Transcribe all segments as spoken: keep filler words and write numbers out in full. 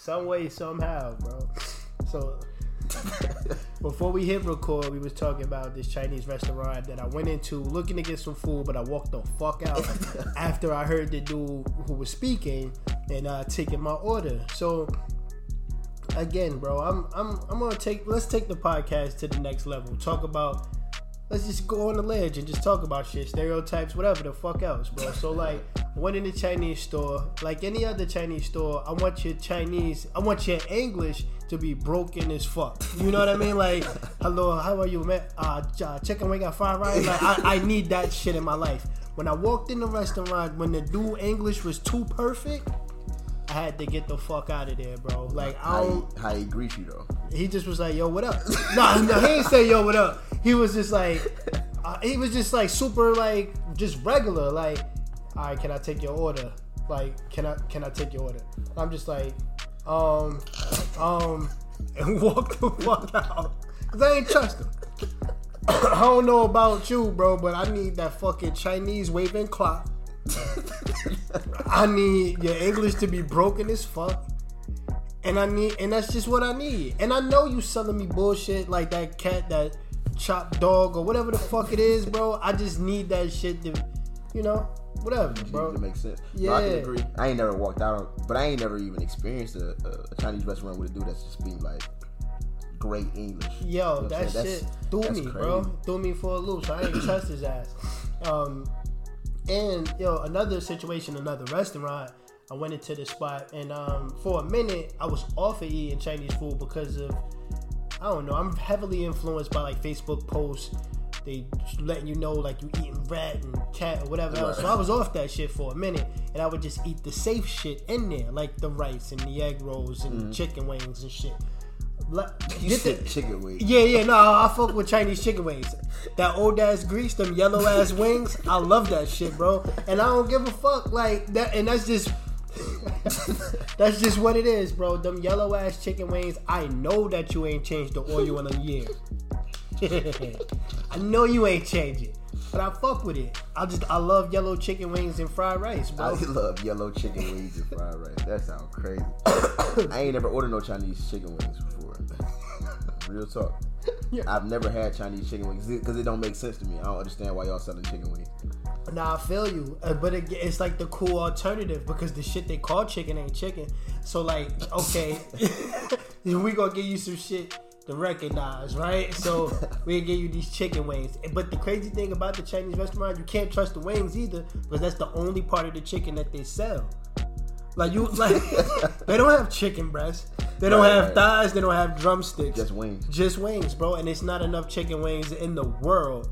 some way, somehow, bro. So before we hit record, we was talking about this Chinese restaurant that I went into looking to get some food, but I walked the fuck out after I heard the dude who was speaking and uh, taking my order. So again, bro, I'm I'm I'm gonna take let's take the podcast to the next level. Talk about let's just go on the ledge and just talk about shit, stereotypes, whatever the fuck else, bro. So like, I went in the Chinese store, like any other Chinese store. I want your Chinese, I want your English to be broken as fuck. You know what I mean? Like, hello, how are you, man? Uh, chicken wing got fried rice. Like, I, I need that shit in my life. When I walked in the restaurant, when the dude English was too perfect, I had to get the fuck out of there, bro. Like, I don't... How he greet you, though? He just was like, yo, what up? No, no, he ain't say, yo, what up? He was just like, uh, he was just like super, like, just regular. Like, all right, can I take your order? Like, can I can I take your order? I'm just like, um, um, and walk the fuck out. Because I ain't trust him. I don't know about you, bro, but I need that fucking Chinese waving clock. I need your English to be broken as fuck, and I need, and that's just what I need. And I know you selling me bullshit like that cat, that chopped dog, or whatever the fuck it is, bro. I just need that shit to, you know, whatever, bro. It makes sense. Yeah, no, I can agree. I ain't never walked out on, but I ain't never even experienced a, a Chinese restaurant with a dude that's just being like great English. Yo, you know that shit threw me, crazy. Bro. Threw me for a loop. So I ain't trust his ass. Um. And, yo, another situation, another restaurant, I went into this spot, and um, for a minute, I was off of eating Chinese food because of, I don't know, I'm heavily influenced by, like, Facebook posts. They letting you know, like, you eating rat and cat or whatever else. So I was off that shit for a minute, and I would just eat the safe shit in there, like the rice and the egg rolls and mm-hmm. chicken wings and shit. Like, you said the, chicken wings. Yeah, yeah, no, I fuck with Chinese chicken wings. That old ass grease, them yellow ass wings. I love that shit, bro. And I don't give a fuck like that. And that's just, that's just what it is, bro. Them yellow ass chicken wings. I know that you ain't changed the oil in a year. I know you ain't changed it, but I fuck with it. I just, I love yellow chicken wings and fried rice, bro. I love yellow chicken wings and fried rice. That sounds crazy. I ain't never ordered no Chinese chicken wings before. Real talk. Yeah. I've never had Chinese chicken wings because it don't make sense to me. I don't understand why y'all selling chicken wings. Nah, I feel you, uh, but it, it's like the cool alternative because the shit they call chicken ain't chicken. So like, okay, we gonna give you some shit to recognize, right? So we give you these chicken wings. But the crazy thing about the Chinese restaurant, you can't trust the wings either because that's the only part of the chicken that they sell. Like you, like they don't have chicken breasts, they don't right, have right. thighs, they don't have drumsticks. Just wings. Just wings, bro. And it's not enough chicken wings in the world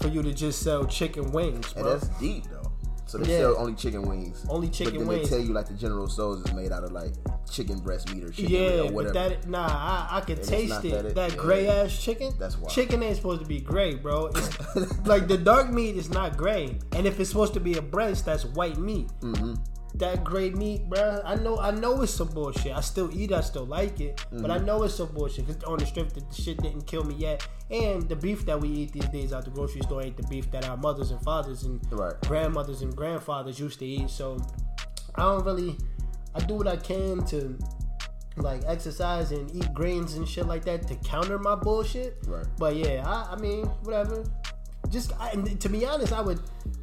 for you to just sell chicken wings, bro. And that's deep though. So they yeah. sell only chicken wings. Only chicken but then wings. They tell you like the General Tso's is made out of like chicken breast meat or chicken yeah, meat or whatever. Yeah, but that nah, I, I could and taste it. That, it, that yeah. gray ass chicken. That's wild. Chicken ain't supposed to be gray, bro. It's, like the dark meat is not gray, and if it's supposed to be a breast, that's white meat. Mm-hmm. That gray meat, bruh. I know, I know it's some bullshit. I still eat, I still like it, mm-hmm. but I know it's some bullshit. Cause on the strip, the shit didn't kill me yet. And the beef that we eat these days out the grocery store ain't the beef that our mothers and fathers and right. grandmothers and grandfathers used to eat. So I don't really. I do what I can to like exercise and eat grains and shit like that to counter my bullshit. Right. But yeah, I, I mean, whatever. Just I, to be honest, I would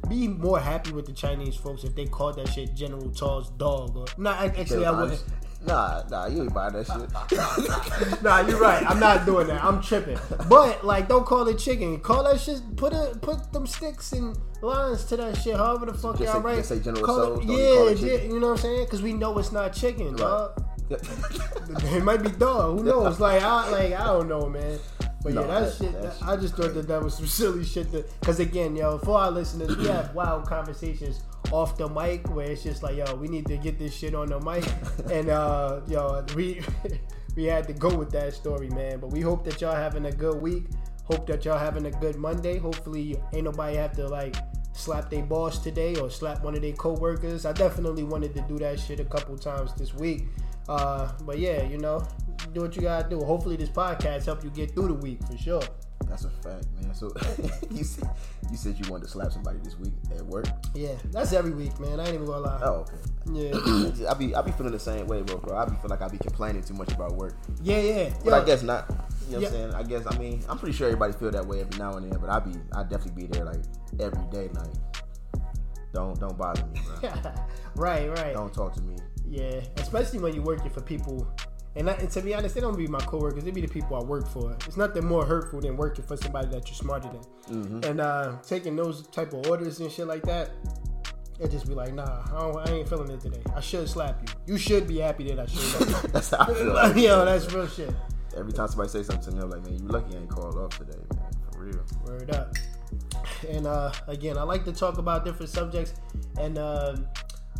be more happy with the Chinese folks if they called that shit General Tso's dog. Or nah, actually, I wouldn't. Nah, nah, you ain't buying that shit. Nah, you're right. I'm not doing that. I'm tripping. But like, don't call it chicken. Call that shit. Put a put them sticks and lines to that shit. However the fuck y'all right. Just say General Tso. Yeah, yeah. You know what I'm saying? Because we know it's not chicken, right. dog. It might be dog. Who knows? Like, I like I don't know, man. But no, yeah, that, that shit, that, that, I just thought that that was some silly shit. Because again, yo, for our listeners, we have wild conversations off the mic where it's just like, yo, we need to get this shit on the mic. And, uh, yo, we, we had to go with that story, man. But we hope that y'all having a good week. Hope that y'all having a good Monday. Hopefully, ain't nobody have to, like, slap their boss today or slap one of their coworkers. I definitely wanted to do that shit a couple times this week. Uh, but yeah, you know, do what you gotta do. Hopefully this podcast helped you get through the week for sure. That's a fact, man. So you said, you said you wanted to slap somebody this week at work. Yeah, that's every week, man. I ain't even gonna lie. Oh, okay. Yeah. I be I be feeling the same way, bro. bro. I be feel like I be complaining too much about work. Yeah, yeah. But yo, I guess not. You know yeah. what I'm saying? I guess I mean I'm pretty sure everybody feel that way every now and then. But I be I definitely be there like every day, like don't don't bother me, bro. Right, right. Don't talk to me. Yeah, especially when you're working for people. And, I, and to be honest, they don't be my coworkers. They be the people I work for. It's nothing more hurtful than working for somebody that you're smarter than. Mm-hmm. And uh, taking those type of orders and shit like that, it just be like, nah, I, don't, I ain't feeling it today. I should slap you. You should be happy that I showed up. That's how I feel. Like, yo, that's real shit. Every time somebody say something to me, I'm like, man, you lucky I ain't called off today, man. For real. Word up. And uh, again, I like to talk about different subjects. And uh,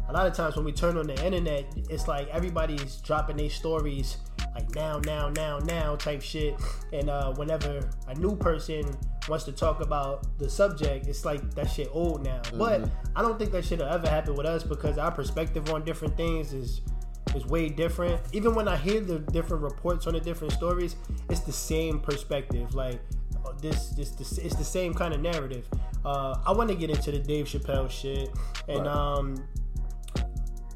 a lot of times when we turn on the internet, it's like everybody's dropping their stories like now, now, now, now type shit. And uh, whenever a new person wants to talk about the subject, it's like that shit old now. Mm-hmm. But I don't think that shit will ever happen with us because our perspective on different things is is way different. Even when I hear the different reports on the different stories, it's the same perspective. Like this, this, this it's the same kind of narrative. Uh, I want to get into the Dave Chappelle shit and. Right. um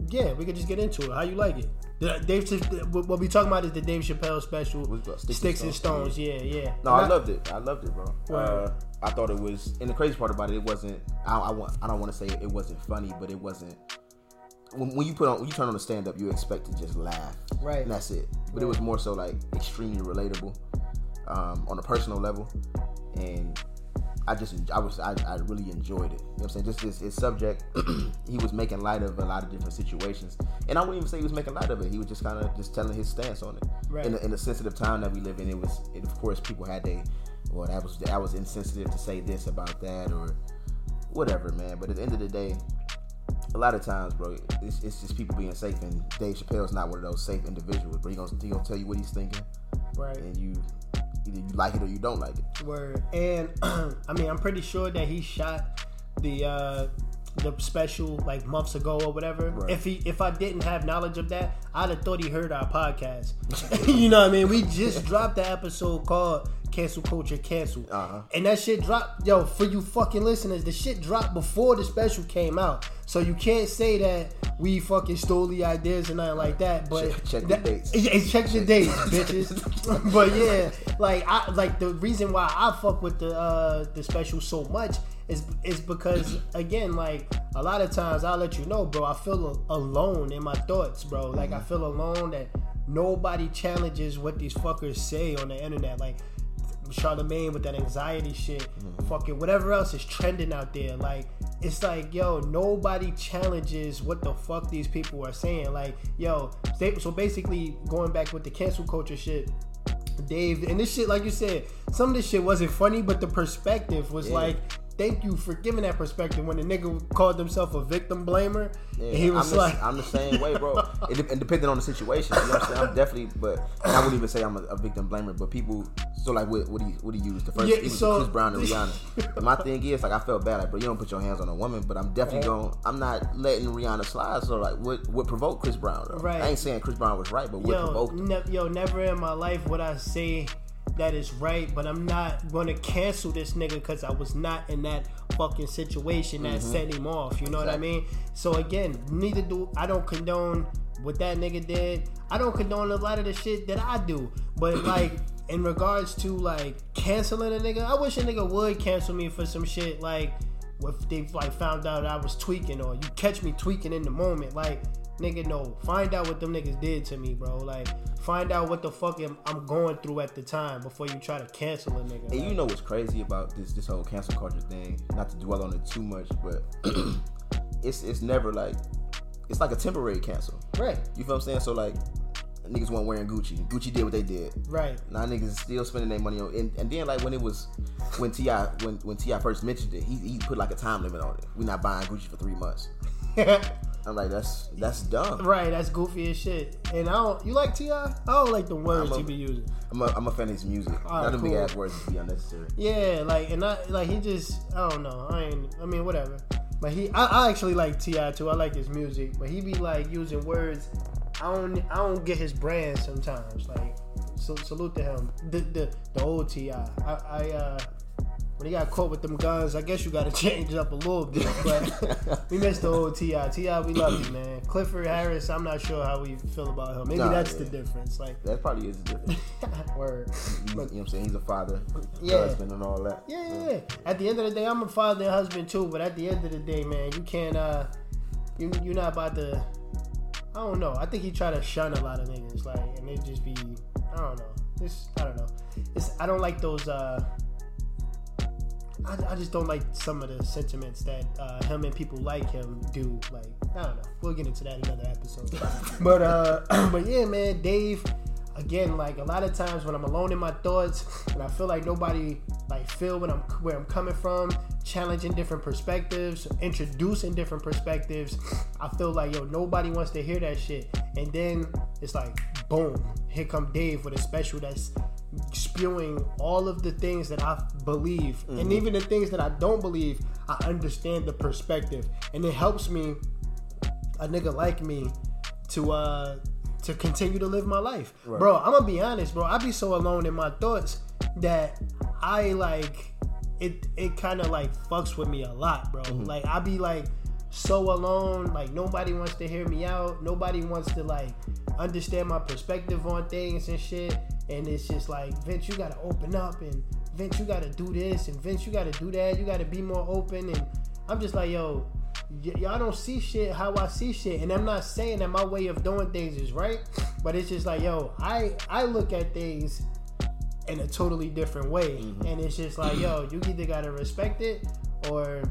Yeah, we could just get into it. How you like it? Dave, what we talking about is the Dave Chappelle special, Sticks, Sticks and Stones. Yeah, yeah. No, I, I loved it. I loved it, bro. Right. Uh, I thought it was, and the crazy part about it, it wasn't. I, I want. I don't want to say it wasn't funny, but it wasn't. When, when you put on, when you turn on the stand up, you expect to just laugh, right? And that's it. But right. It was more so like extremely relatable, um, on a personal level, and. I just, I was, I, I really enjoyed it. You know what I'm saying? Just his, his subject, he was making light of a lot of different situations. And I wouldn't even say he was making light of it. He was just kind of just telling his stance on it. Right. In, the, in the sensitive time that we live in, it was, it, of course, people had they, well, that was, I was insensitive to say this about that or whatever, man. But at the end of the day, a lot of times, bro, it's, it's just people being safe. And Dave Chappelle's not one of those safe individuals, bro. He gonna, he gonna tell you what he's thinking. Right. And you... either you like it or you don't like it. Word. And I mean, I'm pretty sure that he shot the uh, the special like months ago or whatever. Right. If he, if I didn't have knowledge of that, I'd have thought he heard our podcast. You know what I mean? We just dropped the episode called "Cancel Culture Cancel," uh-huh. And that shit dropped. Yo, for you fucking listeners, the shit dropped before the special came out, so you can't say that we fucking stole the ideas and nothing like that. But check, check that, the dates. Yeah, check, check the dates, bitches. But yeah, like I like the reason why I fuck with the uh, the special so much is is because again, like a lot of times I'll let you know, bro. I feel alone in my thoughts, bro. Like I feel alone that nobody challenges what these fuckers say on the internet, like. Charlamagne with that anxiety shit, mm-hmm. fucking whatever else is trending out there. Like it's like, yo, nobody challenges what the fuck these people are saying. Like, yo, they, so basically going back with the cancel culture shit, Dave, and this shit, like you said, some of this shit wasn't funny, but the perspective was yeah. like, thank you for giving that perspective. When the nigga called himself a victim blamer, yeah, and he was I'm like, the, "I'm the same way, bro." it, and depending on the situation, you know what I'm saying? I'm definitely, but I wouldn't even say I'm a, a victim blamer. But people, so like, what, what do you, what do you use? The first, yeah, it was so, Chris Brown and Rihanna. And my thing is, like, I felt bad, like, bro, you don't put your hands on a woman, but I'm definitely right. going. I'm not letting Rihanna slide. So like, what, what provoked Chris Brown? Though? Right. I ain't saying Chris Brown was right, but what yo, provoked him? Ne- yo, never in my life would I say. That is right, but I'm not gonna cancel this nigga because I was not in that fucking situation that mm-hmm. set him off. You know exactly. what I mean? So again, neither do I don't condone what that nigga did. I don't condone a lot of the shit that I do. But like in regards to like canceling a nigga, I wish a nigga would cancel me for some shit like if they like found out I was tweaking or you catch me tweaking in the moment, like. Nigga, no. Find out what them niggas did to me, bro. Like, find out what the fuck I'm going through at the time before you try to cancel a nigga. And like, you know what's crazy about this this whole cancel culture thing? Not to dwell on it too much, but it's it's never like it's like a temporary cancel, right? You feel what I'm saying? So like, niggas weren't wearing Gucci. Gucci did what they did, right? Now niggas is still spending their money on. And, and then like when it was when T I when when T I first mentioned it, he he put like a time limit on it. We're not buying Gucci for three months. I'm like, that's that's dumb. Right, that's goofy as shit. And I don't, you like T I? I don't like the words a, he be using. I'm a, I'm a fan of his music. Right, none cool. of big ass words be unnecessary. Yeah, like, and I, like, he just, I don't know. I ain't, I mean, whatever. But he, I, I actually like T I too. I like his music. But he be like using words. I don't, I don't get his brand sometimes. Like, So, salute to him. The the, the old T I. I, I uh, when he got caught with them guns, I guess you got to change up a little bit. But we missed the old T I. T I, we love you, man. Clifford Harris, I'm not sure how we feel about him. Maybe nah, that's yeah. the difference. Like that probably is the difference. Word. You know what I'm saying? He's a father, yeah. husband, and all that. Yeah, yeah, yeah. At the end of the day, I'm a father and husband too. But at the end of the day, man, you can't. Uh, you you're not about to. I don't know. I think he tried to shun a lot of niggas, like, and it just be. I don't know. It's, I don't know. It's, I don't like those. Uh, I, I just don't like some of the sentiments that uh, him and people like him do. Like, I don't know. We'll get into that in another episode. but uh, but yeah, man, Dave. Again, like a lot of times when I'm alone in my thoughts and I feel like nobody like feel what I'm where I'm coming from, challenging different perspectives, introducing different perspectives, I feel like yo nobody wants to hear that shit. And then it's like boom, here come Dave with a special that's spewing all of the things that I believe, mm-hmm. and even the things that I don't believe. I understand the perspective, and it helps me, a nigga like me, to uh. to continue to live my life. Right. Bro, I'm gonna be honest, bro. I be so alone in my thoughts that I like it it kind of like fucks with me a lot, bro. Mm-hmm. Like I be like so alone, like nobody wants to hear me out. Nobody wants to like understand my perspective on things and shit. And it's just like, Vince, you gotta open up, and Vince, you gotta do this, and Vince, you gotta do that. You gotta be more open. And I'm just like, yo, Y- y'all don't see shit how I see shit, and I'm not saying that my way of doing things is right, but it's just like, yo, I I look at things in a totally different way, mm-hmm. and it's just like, yo, you either gotta respect it or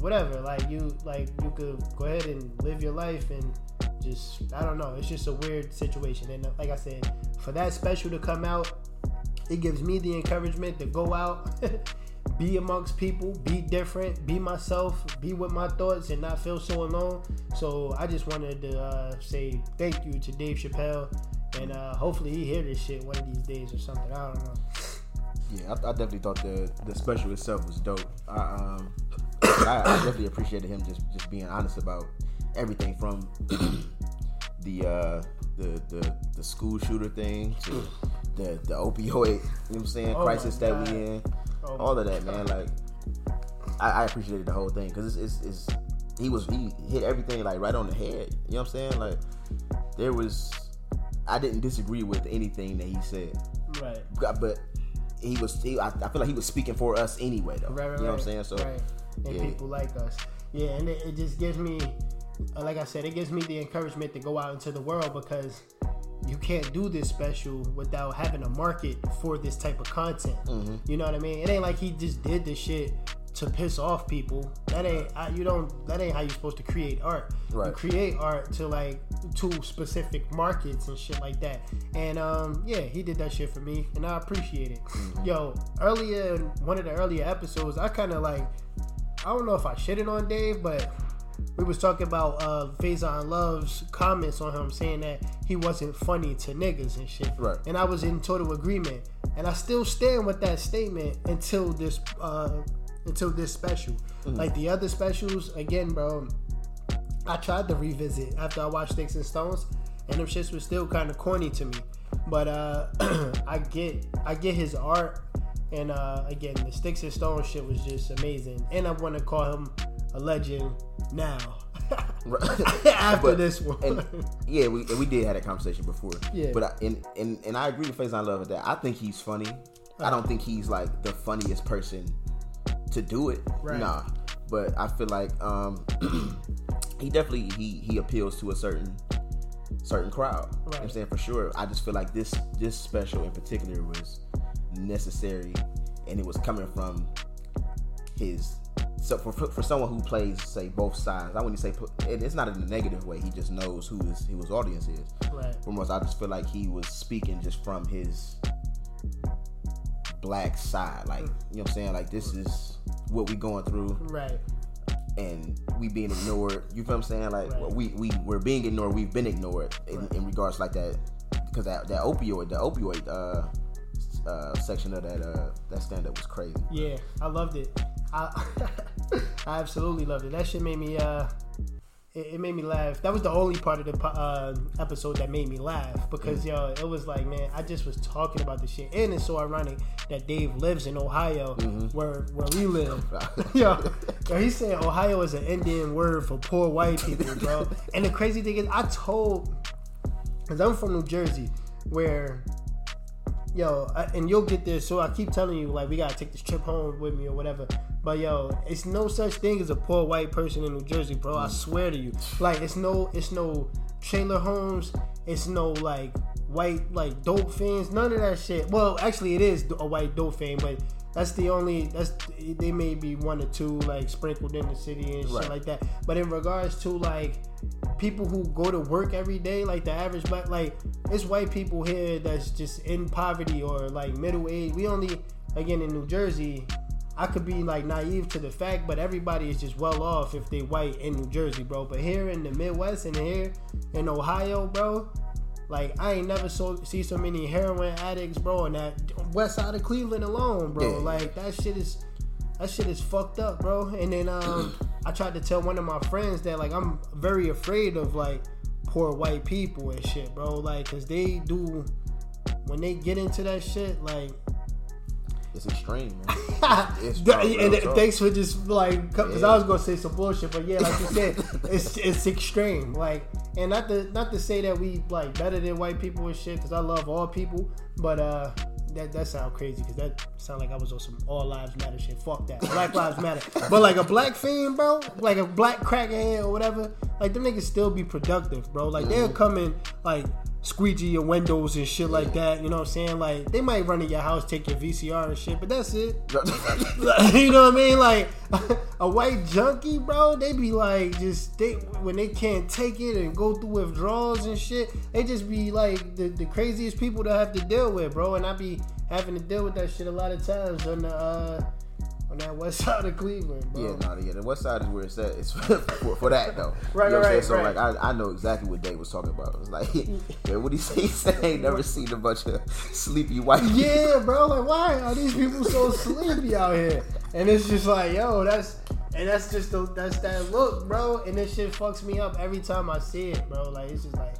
whatever. Like you, like you could go ahead and live your life and just, I don't know. It's just a weird situation, and like I said, for that special to come out, it gives me the encouragement to go out. Be amongst people, be different, be myself, be with my thoughts, and not feel so alone. So I just wanted to uh, say thank you to Dave Chappelle, and uh, hopefully he hear this shit one of these days or something. I don't know. Yeah, I, I definitely thought the the special itself was dope. I, um, I, I definitely appreciated him just, just being honest about everything from the uh, the the the school shooter thing to the the opioid, you know what I'm saying, oh crisis that we in. Oh, all of that, man. Like, I, I appreciated the whole thing because it's, it's, it's he was he hit everything like right on the head. You know what I'm saying? Like, there was I didn't disagree with anything that he said. Right. But he was he, I, I feel like he was speaking for us anyway, though. Right. right you know right. what I'm saying? So, right. and yeah. people like us. Yeah, and it, it just gives me, like I said, it gives me the encouragement to go out into the world because. You can't do this special without having a market for this type of content. Mm-hmm. You know what I mean? It ain't like he just did this shit to piss off people. That ain't you don't. That ain't how you're supposed to create art. Right. You create art to like to specific markets and shit like that. And um, yeah, he did that shit for me, and I appreciate it. Mm-hmm. Yo, earlier one of the earlier episodes, I kind of like I don't know if I shitted on Dave, but. We was talking about uh, Faison Love's comments on him saying that he wasn't funny to niggas and shit. Right. And I was in total agreement. And I still stand with that statement until this uh, until this special. Mm. Like the other specials, again, bro, I tried to revisit after I watched Sticks and Stones. And them shits was still kind of corny to me. But uh, I get I get his art. And uh, again, the Sticks and Stones shit was just amazing. And I want to call him a legend now. After but, this one. And, yeah, we we did have that conversation before. Yeah. But I, and, and and I agree with Faison Love with that. I think he's funny. Uh-huh. I don't think he's like the funniest person to do it. Right. Nah. But I feel like um he definitely he he appeals to a certain certain crowd. Right. You know what I'm saying? For sure. I just feel like this this special in particular was necessary, and it was coming from his So for for someone who plays, say, both sides, I wouldn't say it's not in a negative way. He just knows who his who his audience is. Right. For most, I just feel like he was speaking just from his black side. Like, you know what I'm saying? Like, this is what we going through. Right. And we being ignored. You feel what I'm saying? Like, right. we we we're being ignored. We've been ignored in, right. in regards like that because that that opioid the opioid uh uh section of that uh that stand up was crazy. Yeah, I loved it. I, I absolutely loved it. That shit made me uh it, it made me laugh. That was the only part of the uh, episode that made me laugh, because yo, it was like, man, I just was talking about this shit, and it's so ironic that Dave lives in Ohio, mm-hmm. where where we live. Yo, yo, he said Ohio is an Indian word for poor white people, bro. And the crazy thing is, I told, because I'm from New Jersey, where. Yo, and you'll get there. So I keep telling you, like, we gotta take this trip home with me or whatever. But yo, it's no such thing as a poor white person in New Jersey, bro. I swear to you. Like, it's no, it's no trailer homes. It's no like white like dope fans. None of that shit. Well, actually, it is a white dope fan, but that's the only. That's they may be one or two like sprinkled in the city and right. shit like that. But in regards to like people who go to work every day, like the average black, like it's white people here that's just in poverty or like middle age. We only, again, in New Jersey, I could be like naive to the fact, but everybody is just well off if they white in New Jersey, bro. But here in the Midwest and here in Ohio, bro, like I ain't never so see so many heroin addicts, bro, and that west side of Cleveland alone, bro. Like that shit is that shit is fucked up, bro. And then um I tried to tell one of my friends that, like, I'm very afraid of, like, poor white people and shit, bro. Like, because they do, when they get into that shit, like... It's extreme, man. It's tough, and tough. Thanks for just, like... Because yeah. I was going to say some bullshit, but, yeah, like you said, it's it's extreme. Like, and not to, not to say that we, like, better than white people and shit, because I love all people, but, uh... That that sound crazy, because that sound like I was on some all lives matter shit. Fuck that. Black lives matter. But like a black fiend, bro, like a black crackhead or whatever, like them niggas still be productive, bro. Like they'll come in, like squeegee your windows and shit like that. You know what I'm saying? Like they might run in your house, take your V C R and shit, but that's it. You know what I mean? Like a white junkie, bro, they be like just they when they can't take it and go through withdrawals and shit, they just be like the, the craziest people to have to deal with, bro. And I be having to deal with that shit a lot of times on the uh, on that west side of Cleveland, bro. Yeah, nah, yeah, the west side is where it's at. It's for, for, for that though. Right, you know right, what I'm saying? So right. like, I, I know exactly what Dave was talking about. It was like, man, what he say? He said, I ain't never seen a bunch of sleepy white people. Yeah, bro. Like, why are these people so sleepy out here? And it's just like, yo, that's and that's just the, that's that look, bro. And this shit fucks me up every time I see it, bro. Like, it's just like,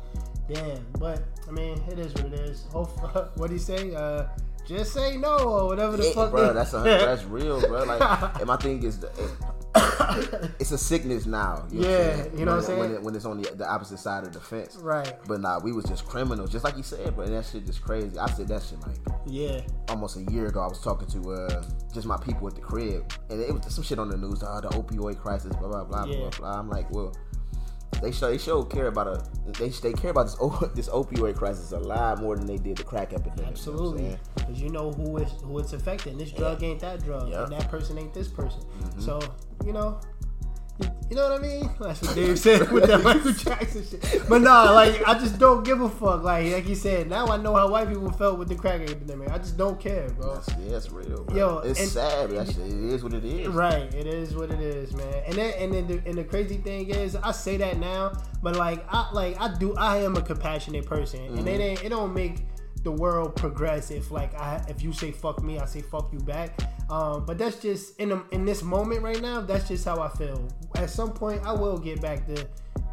damn. But I mean, it is what it is. Hopefully, what do you say? Uh. Just say no or whatever the yeah, fuck. Bro, that's a, that's real, bro. Like, and my thing is, the, it, it's a sickness now. You know yeah, what you know when, what I'm saying. When, it, when it's on the, the opposite side of the fence, right? But nah, we was just criminals, just like you said. But that shit just crazy. I said that shit like yeah, almost a year ago. I was talking to uh, just my people at the crib, and it was some shit on the news. Oh, the opioid crisis, blah blah blah yeah. blah blah. I'm like, well. They show they show care about a they they care about this op- this opioid crisis a lot more than they did the crack epidemic. Absolutely, because you know, you know who is who it's affecting. This drug yeah. ain't that drug, yeah. and that person ain't this person. Mm-hmm. So you know, you, you know what I mean. That's what Dave said with that Michael Jackson shit. But nah, like I just don't give a fuck. Like like he said, now I know how white people felt with the crack epidemic. I just don't care, bro. That's, yeah, it's real. Bro. Yo, it's and, sad. That shit, it is what it is. Right, it is what it is, man. And then and then the, and the crazy thing is, I say that now, but like I like I do, I am a compassionate person, mm-hmm. and it ain't, it don't make the world progress if like I if you say fuck me, I say fuck you back. Um, but that's just in a, in this moment right now. That's just how I feel. At some point, I will get back to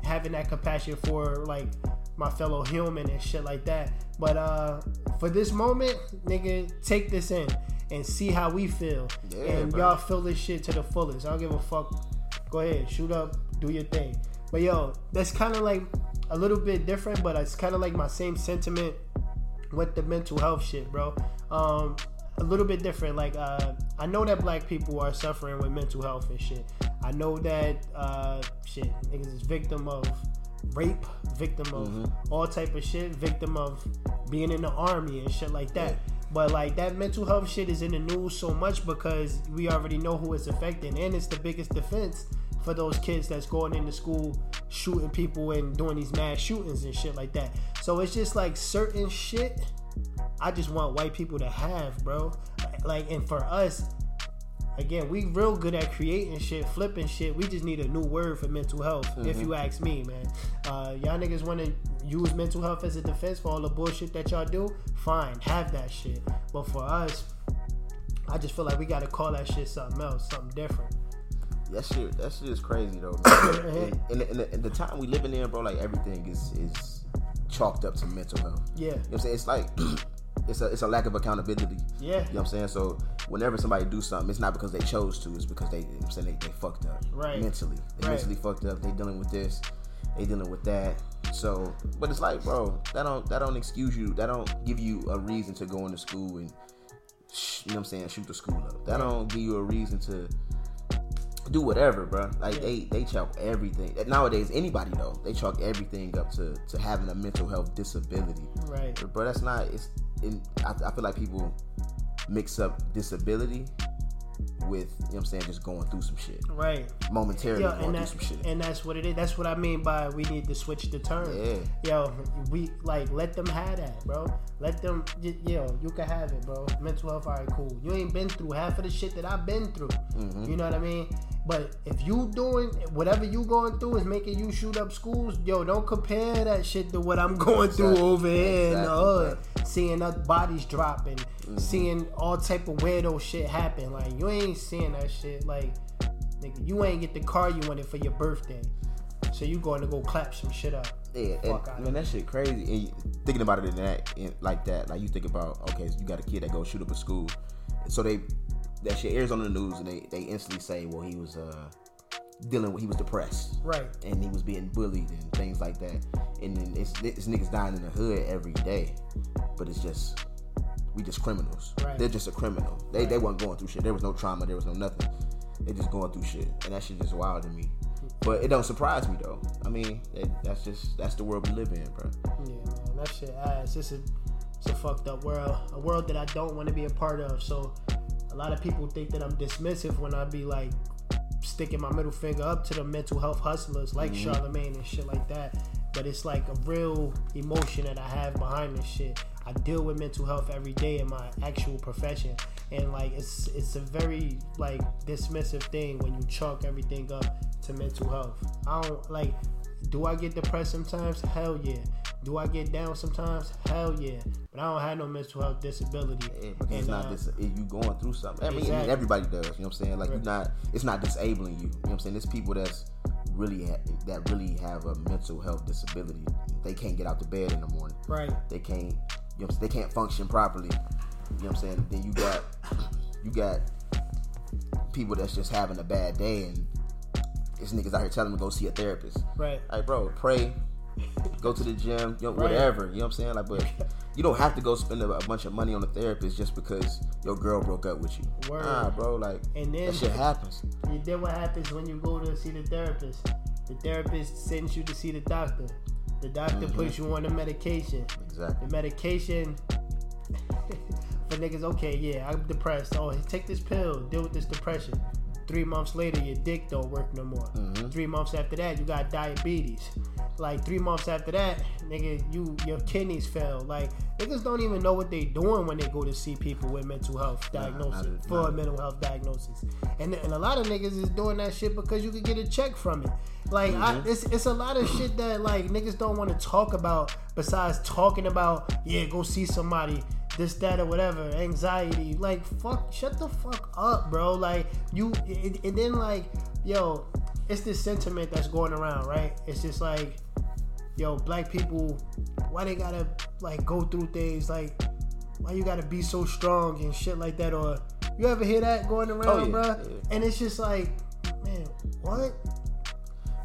having that compassion for like my fellow human and shit like that. But uh, for this moment, nigga, take this in and see how we feel. Yeah, and bro. Y'all feel this shit to the fullest. I don't give a fuck. Go ahead, shoot up, do your thing. But yo, that's kind of like a little bit different, but it's kind of like my same sentiment with the mental health shit, bro. Um. A little bit different. Like uh, I know that black people are suffering with mental health and shit. I know that uh, shit niggas is victim of rape, victim of mm-hmm. all type of shit, victim of being in the army and shit like that. Yeah. But like that mental health shit is in the news so much because we already know who it's affecting, and it's the biggest defense for those kids that's going into school shooting people and doing these mass shootings and shit like that. So it's just like certain shit I just want white people to have, bro. Like, and for us, again, we real good at creating shit, flipping shit. We just need a new word for mental health, mm-hmm. if you ask me, man. Uh, y'all niggas want to use mental health as a defense for all the bullshit that y'all do? Fine, have that shit. But for us, I just feel like we got to call that shit something else, something different. That shit, that shit is crazy though. Man. and, and, and the time we living in, bro, like everything is is chalked up to mental health. Yeah, you know what I'm saying? It's like it's a it's a lack of accountability. Yeah, you know what I'm saying? So whenever somebody do something, it's not because they chose to. It's because they, you know what I'm saying, they, they fucked up. Right. Mentally, they right. mentally fucked up. They dealing with this. They dealing with that. So, but it's like, bro, that don't that don't excuse you. That don't give you a reason to go into school and sh- you know what I'm saying, shoot the school up. That don't give you a reason to do whatever, bro. Like yeah. they they chalk everything nowadays. Anybody though, they chalk everything up to, to having a mental health disability. Right, but, bro, that's not. It's. In, I, I feel like people mix up disability with, you know what I'm saying, just going through some shit. Right. Momentarily yo, going through some shit. And that's what it is. That's what I mean by we need to switch the term. Yeah. Yo, we, like, let them have that, bro. Let them, yo, you can have it, bro. Mental health, all right, cool. You ain't been through half of the shit that I've been through. Mm-hmm. You know what I mean? But if you doing, whatever you going through is making you shoot up schools, yo, don't compare that shit to what I'm going exactly. through over here exactly. in the hood. Exactly. Seeing other bodies dropping, mm-hmm. seeing all type of weirdo shit happen. Like, you ain't seeing that shit. Like, nigga, you ain't get the car you wanted for your birthday. So you going to go clap some shit up. Yeah, Fuck and, man, that shit crazy. And you, thinking about it in that, in, like that, like you think about, okay, so you got a kid that goes shoot up a school. So they... that shit airs on the news, and they, they instantly say, well, he was uh, dealing with, he was depressed. Right. And he was being bullied and things like that. And then it's, it's niggas dying in the hood every day. But it's just, we just criminals. Right. They're just a criminal. They right. they weren't going through shit. There was no trauma. There was no nothing. They just going through shit. And that shit just wild to me. But it don't surprise me, though. I mean, it, that's just, that's the world we live in, bro. Yeah, man. That shit ass. It's a, it's a fucked up world. A world that I don't want to be a part of. So... a lot of people think that I'm dismissive when I be like sticking my middle finger up to the mental health hustlers like mm-hmm. Charlamagne and shit like that. But it's like a real emotion that I have behind this shit. I deal with mental health every day in my actual profession. And like it's it's a very like dismissive thing when you chalk everything up to mental health. I don't like do I get depressed sometimes? Hell yeah. Do I get down sometimes? Hell yeah. But I don't have no mental health disability. Yeah, because and, it's not uh, dis- you going through something. I mean, exactly. I mean, everybody does. You know what I'm saying? Like, right. you're not, it's not disabling you. You know what I'm saying? There's people that's really ha- that really have a mental health disability. They can't get out the bed in the morning. Right. They can't, you know, they can't function properly. You know what I'm saying? Then you got, you got people that's just having a bad day, and it's niggas out here telling them to go see a therapist. Right. Like, bro, pray. Go to the gym, you know, right. whatever. You know what I'm saying? Like, but you don't have to go spend a, a bunch of money on a therapist just because your girl broke up with you. Word. Nah, bro. Like, and then, that shit happens. And then what happens when you go to see the therapist? The therapist sends you to see the doctor. The doctor mm-hmm. puts you on the medication. Exactly. The medication for niggas. Okay, yeah, I'm depressed. Oh, take this pill. Deal with this depression. Three months later, your dick don't work no more. Mm-hmm. Three months after that, you got diabetes. Like, three months after that, nigga, you your kidneys fail. Like, niggas don't even know what they doing when they go to see people with mental health diagnosis, nah, not, for not. a mental health diagnosis. And, and a lot of niggas is doing that shit because you could get a check from it. Like, mm-hmm. I, it's, it's a lot of shit that, like, niggas don't want to talk about besides talking about, yeah, go see somebody. This, that, or whatever, anxiety, like, fuck, shut the fuck up, bro. Like, you, and, and then, like, yo, it's this sentiment that's going around, right? It's just like, yo, black people, why they gotta, like, go through things, like, why you gotta be so strong and shit like that, or, you ever hear that going around, oh, yeah, bro? Yeah. And it's just like, man, what?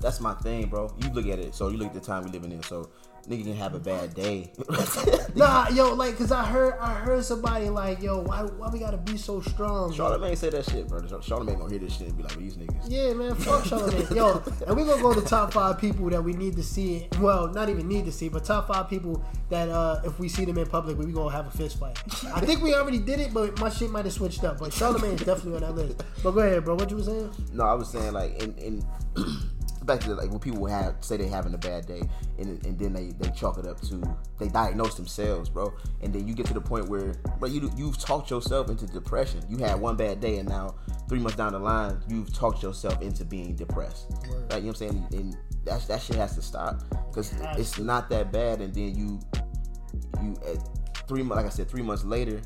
That's my thing, bro. You look at it, so you look at the time we living in, so, nigga can have a bad day. Nah, yo, like, cause I heard, I heard somebody like, yo, why, why we gotta be so strong? Charlamagne said that shit, bro. Charlamagne gonna hear this shit and be like, these niggas. Yeah, man, fuck Charlamagne, yo. And we gonna go to top five people that we need to see. Well, not even need to see, but top five people that uh, if we see them in public, we gonna have a fist fight. I think we already did it, but my shit might have switched up. But Charlamagne is definitely on that list. But go ahead, bro. What you was saying? No, I was saying like, in. in back to like when people have say they're having a bad day and, and then they, they chalk it up to they diagnose themselves, bro. And then you get to the point where, bro, you you've talked yourself into depression. You had one bad day and now three months down the line you've talked yourself into being depressed. Right. Like, you know what I'm saying? And that that shit has to stop because it's not that bad. And then you you at three like I said three months later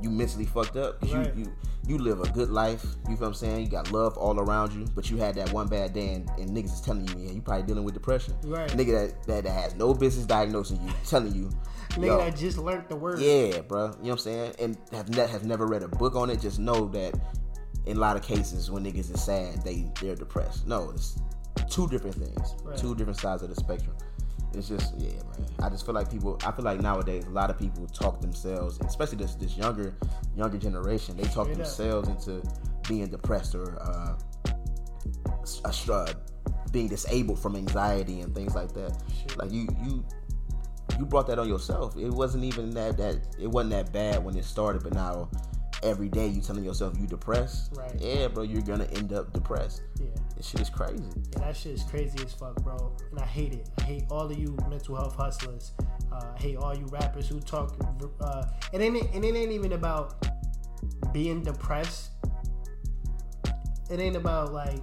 you mentally fucked up. Right. You you you live a good life, you feel what I'm saying? You got love all around you, but you had that one bad day and, and niggas is telling you, yeah, you probably dealing with depression. Right. Nigga that, that, that has no business diagnosing you, telling you. Nigga yo, that just learned the word. Yeah, bro. You know what I'm saying? And have, ne- have never read a book on it. Just know that in a lot of cases when niggas is sad, they, they're depressed. No, it's two different things. Right. Two different sides of the spectrum. It's just, yeah, man. I just feel like people, I feel like nowadays, a lot of people talk themselves, especially this this younger younger generation, they talk Straight themselves up. into being depressed or uh, a, uh, being disabled from anxiety and things like that. Shit. Like, you you you brought that on yourself. It wasn't even that, that, it wasn't that bad when it started, but now every day you telling yourself you depressed. Right. Yeah, bro, you're going to end up depressed. Yeah. This shit is crazy. Yeah, that shit is crazy as fuck, bro. And I hate it. I hate all of you mental health hustlers. Uh, I hate all you rappers who talk. Uh, it ain't, and it ain't even about being depressed. It ain't about, like,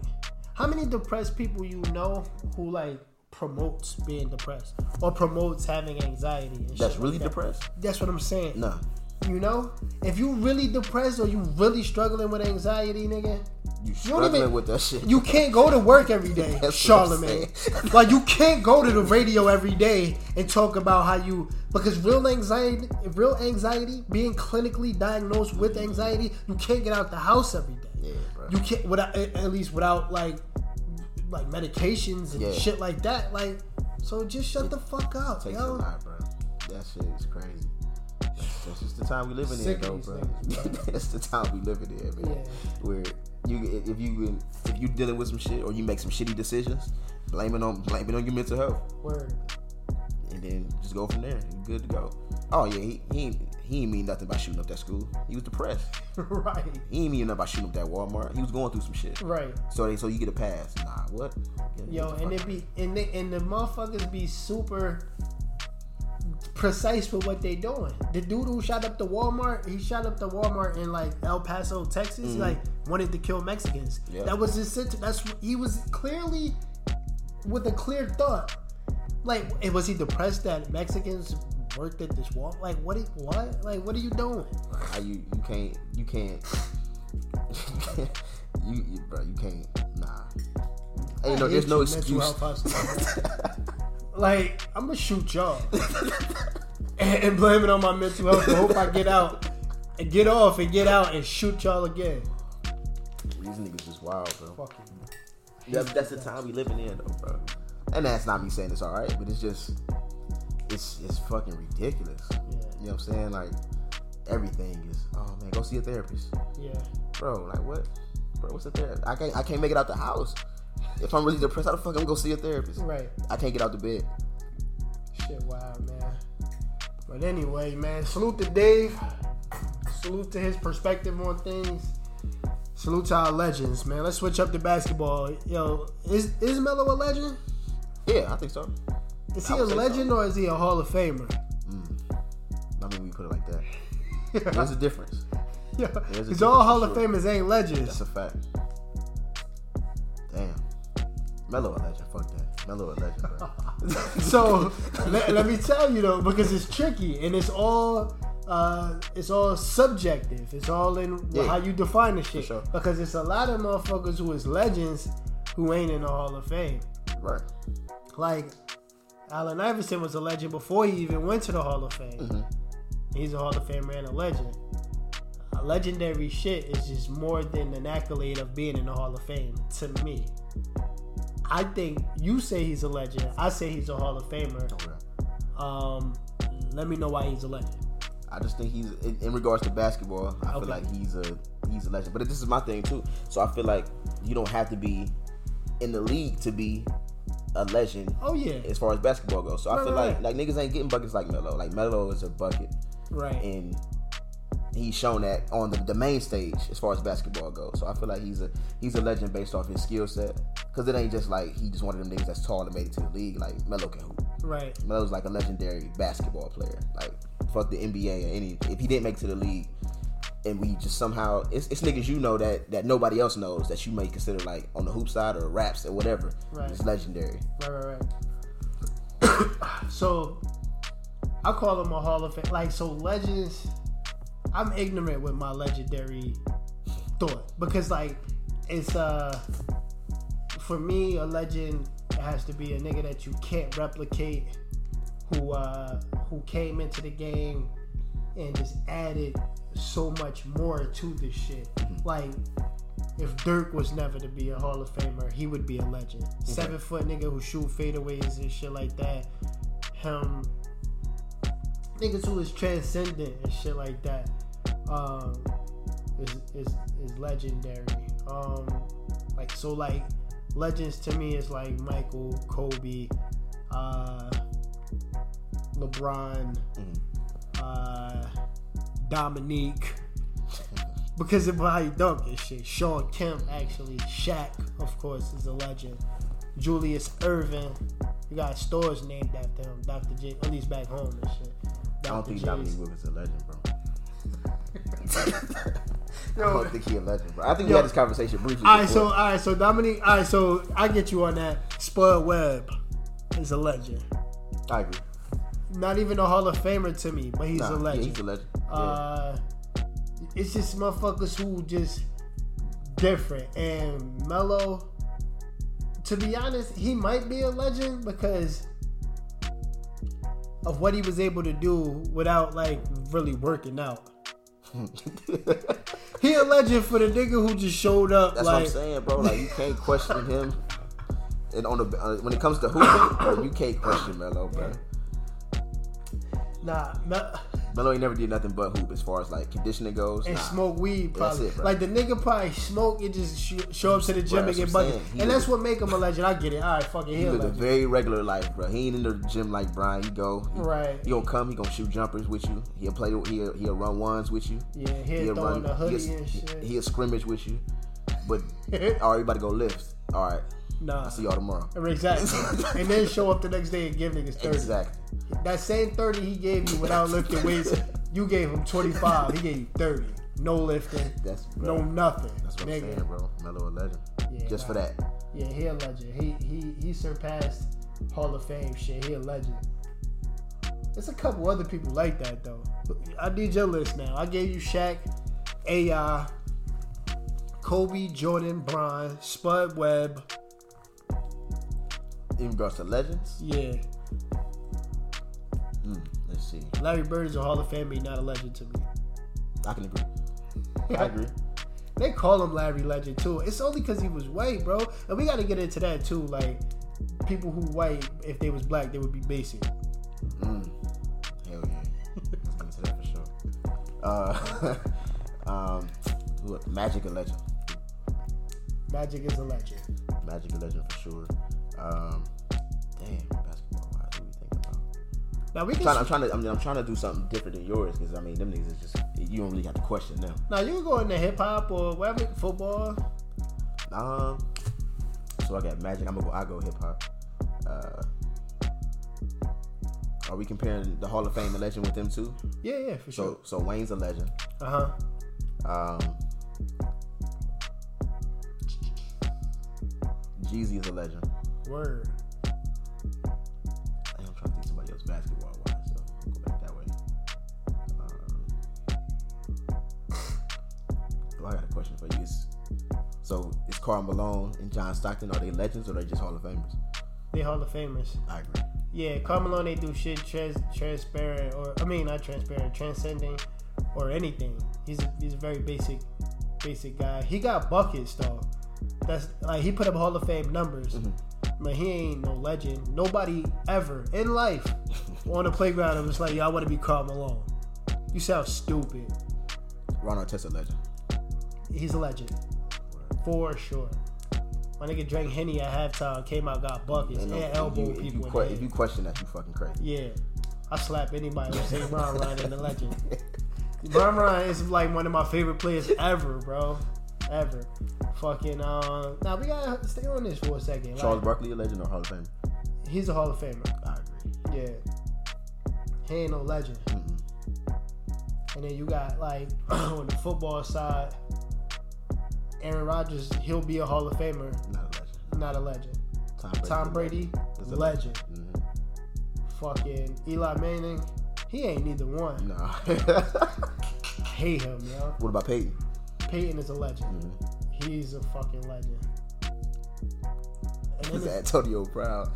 how many depressed people you know who, like, promotes being depressed or promotes having anxiety and shit. That's really depressed? That's what I'm saying. No. You know, if you really depressed or you really struggling with anxiety, nigga, you struggling you even, with that shit. You can't go to work every day, Charlamagne. Like, you can't go to the radio every day and talk about how you, because real anxiety, real anxiety, being clinically diagnosed with anxiety, you can't get out the house every day. Yeah, bro. You can't without at least without like like medications and yeah. shit like that. Like, so just shut it, the fuck up, it takes yo. A lot, bro. That shit is crazy. That's just the time we living in, though, bro. Things, That's the time we living in, man. Yeah. Where you, if you, if you dealing with some shit or you make some shitty decisions, blame it on, blame it on your mental health. Word. And then just go from there. You're good to go. Oh yeah, he he he ain't mean nothing by shooting up that school. He was depressed. Right. He ain't mean nothing by shooting up that Walmart. He was going through some shit. Right. So they, so you get a pass. Nah, what? Yo, and it be and they, and the motherfuckers be super precise for what they doing. The dude who shot up the Walmart, he shot up the Walmart in like El Paso, Texas. Mm-hmm. Like, wanted to kill Mexicans. Yep. That was his sentence. That's he was clearly with a clear thought. Like, was he depressed that Mexicans worked at this Walmart? Like, what? What? Like, what are you doing? How you you can't you can't you, you bro you can't nah. Hey, no, there's no excuse. Like, I'm gonna shoot y'all and, and blame it on my mental health. I hope I get out and get off and get out and shoot y'all again. These niggas is wild, bro. Fuck it. That, that's the time we living in, though, bro. And that's not me saying it's all right, but it's just, it's it's fucking ridiculous. Yeah. You know what I'm saying? Like, everything is, oh man, go see a therapist. Yeah. Bro, like what? Bro, what's a therapist? I can't I can't make it out the house. If I'm really depressed, how the fuck I'm gonna go see a therapist? Right. I can't get out the bed. Shit, wow, man. But anyway, man, salute to Dave. Salute to his perspective on things. Salute to our legends, man. Let's switch up to basketball. Yo, is is Melo a legend? Yeah, I think so. Is he a legend so. or is he a Hall of Famer? Mm. I mean, we put it like that. Yeah. There's a difference. Yeah. Because all Hall of sure. Famers ain't legends. That's a fact. Damn. Melo a legend, fuck that. Melo a legend, bro. So let, let me tell you though, because it's tricky and it's all uh, it's all subjective. It's all in yeah, how you define the shit. Sure. Because it's a lot of motherfuckers who is legends who ain't in the Hall of Fame. Right. Like Allen Iverson was a legend before he even went to the Hall of Fame. Mm-hmm. He's a Hall of Famer and a legend. A legendary shit is just more than an accolade of being in the Hall of Fame to me. I think you say he's a legend. I say he's a Hall of Famer. Okay. Um, let me know why he's a legend. I just think he's in, in regards to basketball. I okay. feel like he's a he's a legend. But this is my thing too. So I feel like you don't have to be in the league to be a legend. Oh yeah. As far as basketball goes, so right, I feel right, like right. like niggas ain't getting buckets like Melo. Like Melo is a bucket. Right. And he's shown that on the, the main stage as far as basketball goes. So I feel like he's a he's a legend based off his skill set. Because it ain't just like he just one of them niggas that's tall and made it to the league. Like, Melo can hoop. Right. Melo's like a legendary basketball player. Like, fuck the N B A or any. If he didn't make it to the league and we just somehow. It's, it's niggas you know that, that nobody else knows that you may consider like on the hoop side or raps or whatever. Right. It's legendary. Right, right, right. So, I call him a Hall of Fame. Like, so legends. I'm ignorant with my legendary thought, because like it's uh for me, a legend has to be a nigga that you can't replicate, who uh who came into the game and just added so much more to this shit. Like, if Dirk was never to be a Hall of Famer, he would be a legend. Okay. Seven foot nigga who shoot fadeaways and shit like that. Him, niggas who is transcendent and shit like that, um, is is is legendary. Um, like so, like legends to me is like Michael, Kobe, uh, LeBron, mm-hmm. uh, Dominique. Because of how he dunk and shit. Sean Kemp, actually. Shaq, of course, is a legend. Julius Erving. You got stores named after him. Doctor J, at least back home and shit. Doctor I don't think J's. Dominique Wilkins is a legend, bro. Yo, I don't think he a legend, bro. I think yo, we had this conversation briefly. All right, before. so, all right, so Dominique, all right, so I get you on that. Spoiled Webb is a legend. I agree. Not even a Hall of Famer to me, but he's nah, a legend. Yeah, he's a legend. Yeah. Uh... It's just motherfuckers who just different. And Melo, to be honest, he might be a legend because of what he was able to do without like really working out. He a legend for the nigga who just showed up. That's like, what I'm saying, bro. Like, you can't question him. And on the uh, when it comes to hooping, you can't question Melo, bro. Nah, Melo. Melo ain't never did nothing but hoop as far as like conditioning goes. And nah. smoke weed probably. It, like the nigga probably smoke and just sh- show up to the gym bro, and get buckets. And lived, that's what make him a legend. I get it. All right, fuck it. He, he lived a very regular life, bro. He ain't in the gym like Brian. He go. He, right. He gonna come. He gonna shoot jumpers with you. He'll play. He'll, he'll run ones with you. Yeah, he'll, he'll throw run, in the hoodie he'll, and shit. He'll scrimmage with you. But, all right, everybody go lift. All right. Nah. I'll see y'all tomorrow. Exactly. And then show up the next day and give niggas thirty. Exactly. That same thirty he gave you without lifting weights, you gave him twenty-five. He gave you thirty. No lifting. That's bro. No nothing. That's what nigga. I'm saying, bro. Melo a legend. Yeah, Just nah. for that. Yeah, he a legend. He he he surpassed Hall of Fame shit. He a legend. There's a couple other people like that though. I need your list now. I gave you Shaq, A I, Kobe, Jordan, Bron, Spud Webb. In regards to legends? Yeah. Mm, let's see. Larry Bird is a Hall of Famer, not a legend to me. I can agree. I agree. They call him Larry Legend, too. It's only because he was white, bro. And we got to get into that, too. Like, people who white, if they was black, they would be basic. Mm. Hell yeah. Let's get into that for sure. Uh, um, look, Magic a legend. Magic is a legend. Magic a legend for sure. Um, damn, basketball. Why do we think about? Now we can. I'm trying, I'm trying to. I'm, I'm trying to do something different than yours because I mean, them niggas is just. You don't really have to question them. Now you can go into hip hop or whatever, football. Um. So I got Magic. I'm gonna go. I go hip hop. Uh. Are we comparing the Hall of Fame and legend with them too? Yeah, yeah, for so, sure. So Wayne's a legend. Uh huh. Um. Jeezy is a legend. Word. Hey, I'm trying to think somebody else basketball wise, so I'll go back that way. Um, well, I got a question for you. It's, so, is Karl Malone and John Stockton, are they legends or are they just Hall of Famers? They Hall of Famers. I agree. Yeah, Karl Malone, they do shit trans- transparent, or I mean, not transparent, transcending, or anything. He's a, he's a very basic, basic guy. He got buckets though. That's like he put up Hall of Fame numbers. Mm-hmm. Man, he ain't no legend. Nobody ever in life on the playground it was like, yo, I want to be Karl Malone. You sound stupid. Ron Artest a legend. He's a legend. For sure. My nigga drank Henny at halftime, came out, got buckets, and, and no, elbowed you, people. If you, que- if you question that, you fucking crazy. Yeah. I slap anybody who say Ron Ryan and the legend. Ron Ryan is like one of my favorite players ever, bro. Ever. Fucking, uh, now we gotta stay on this for a second. Charles like, Barkley a legend or Hall of Famer? He's a Hall of Famer. I agree. Yeah. He ain't no legend. Mm-hmm. And then you got, like, on the football side, Aaron Rodgers, he'll be a Hall of Famer. Not a legend. Not a legend. Tom Brady, Tom Brady is a legend. legend. Mm-hmm. Fucking Eli Manning, he ain't neither one. Nah. I hate him, yo. What about Peyton? Peyton is a legend. Mm-hmm. He's a fucking legend. It's Antonio Brown.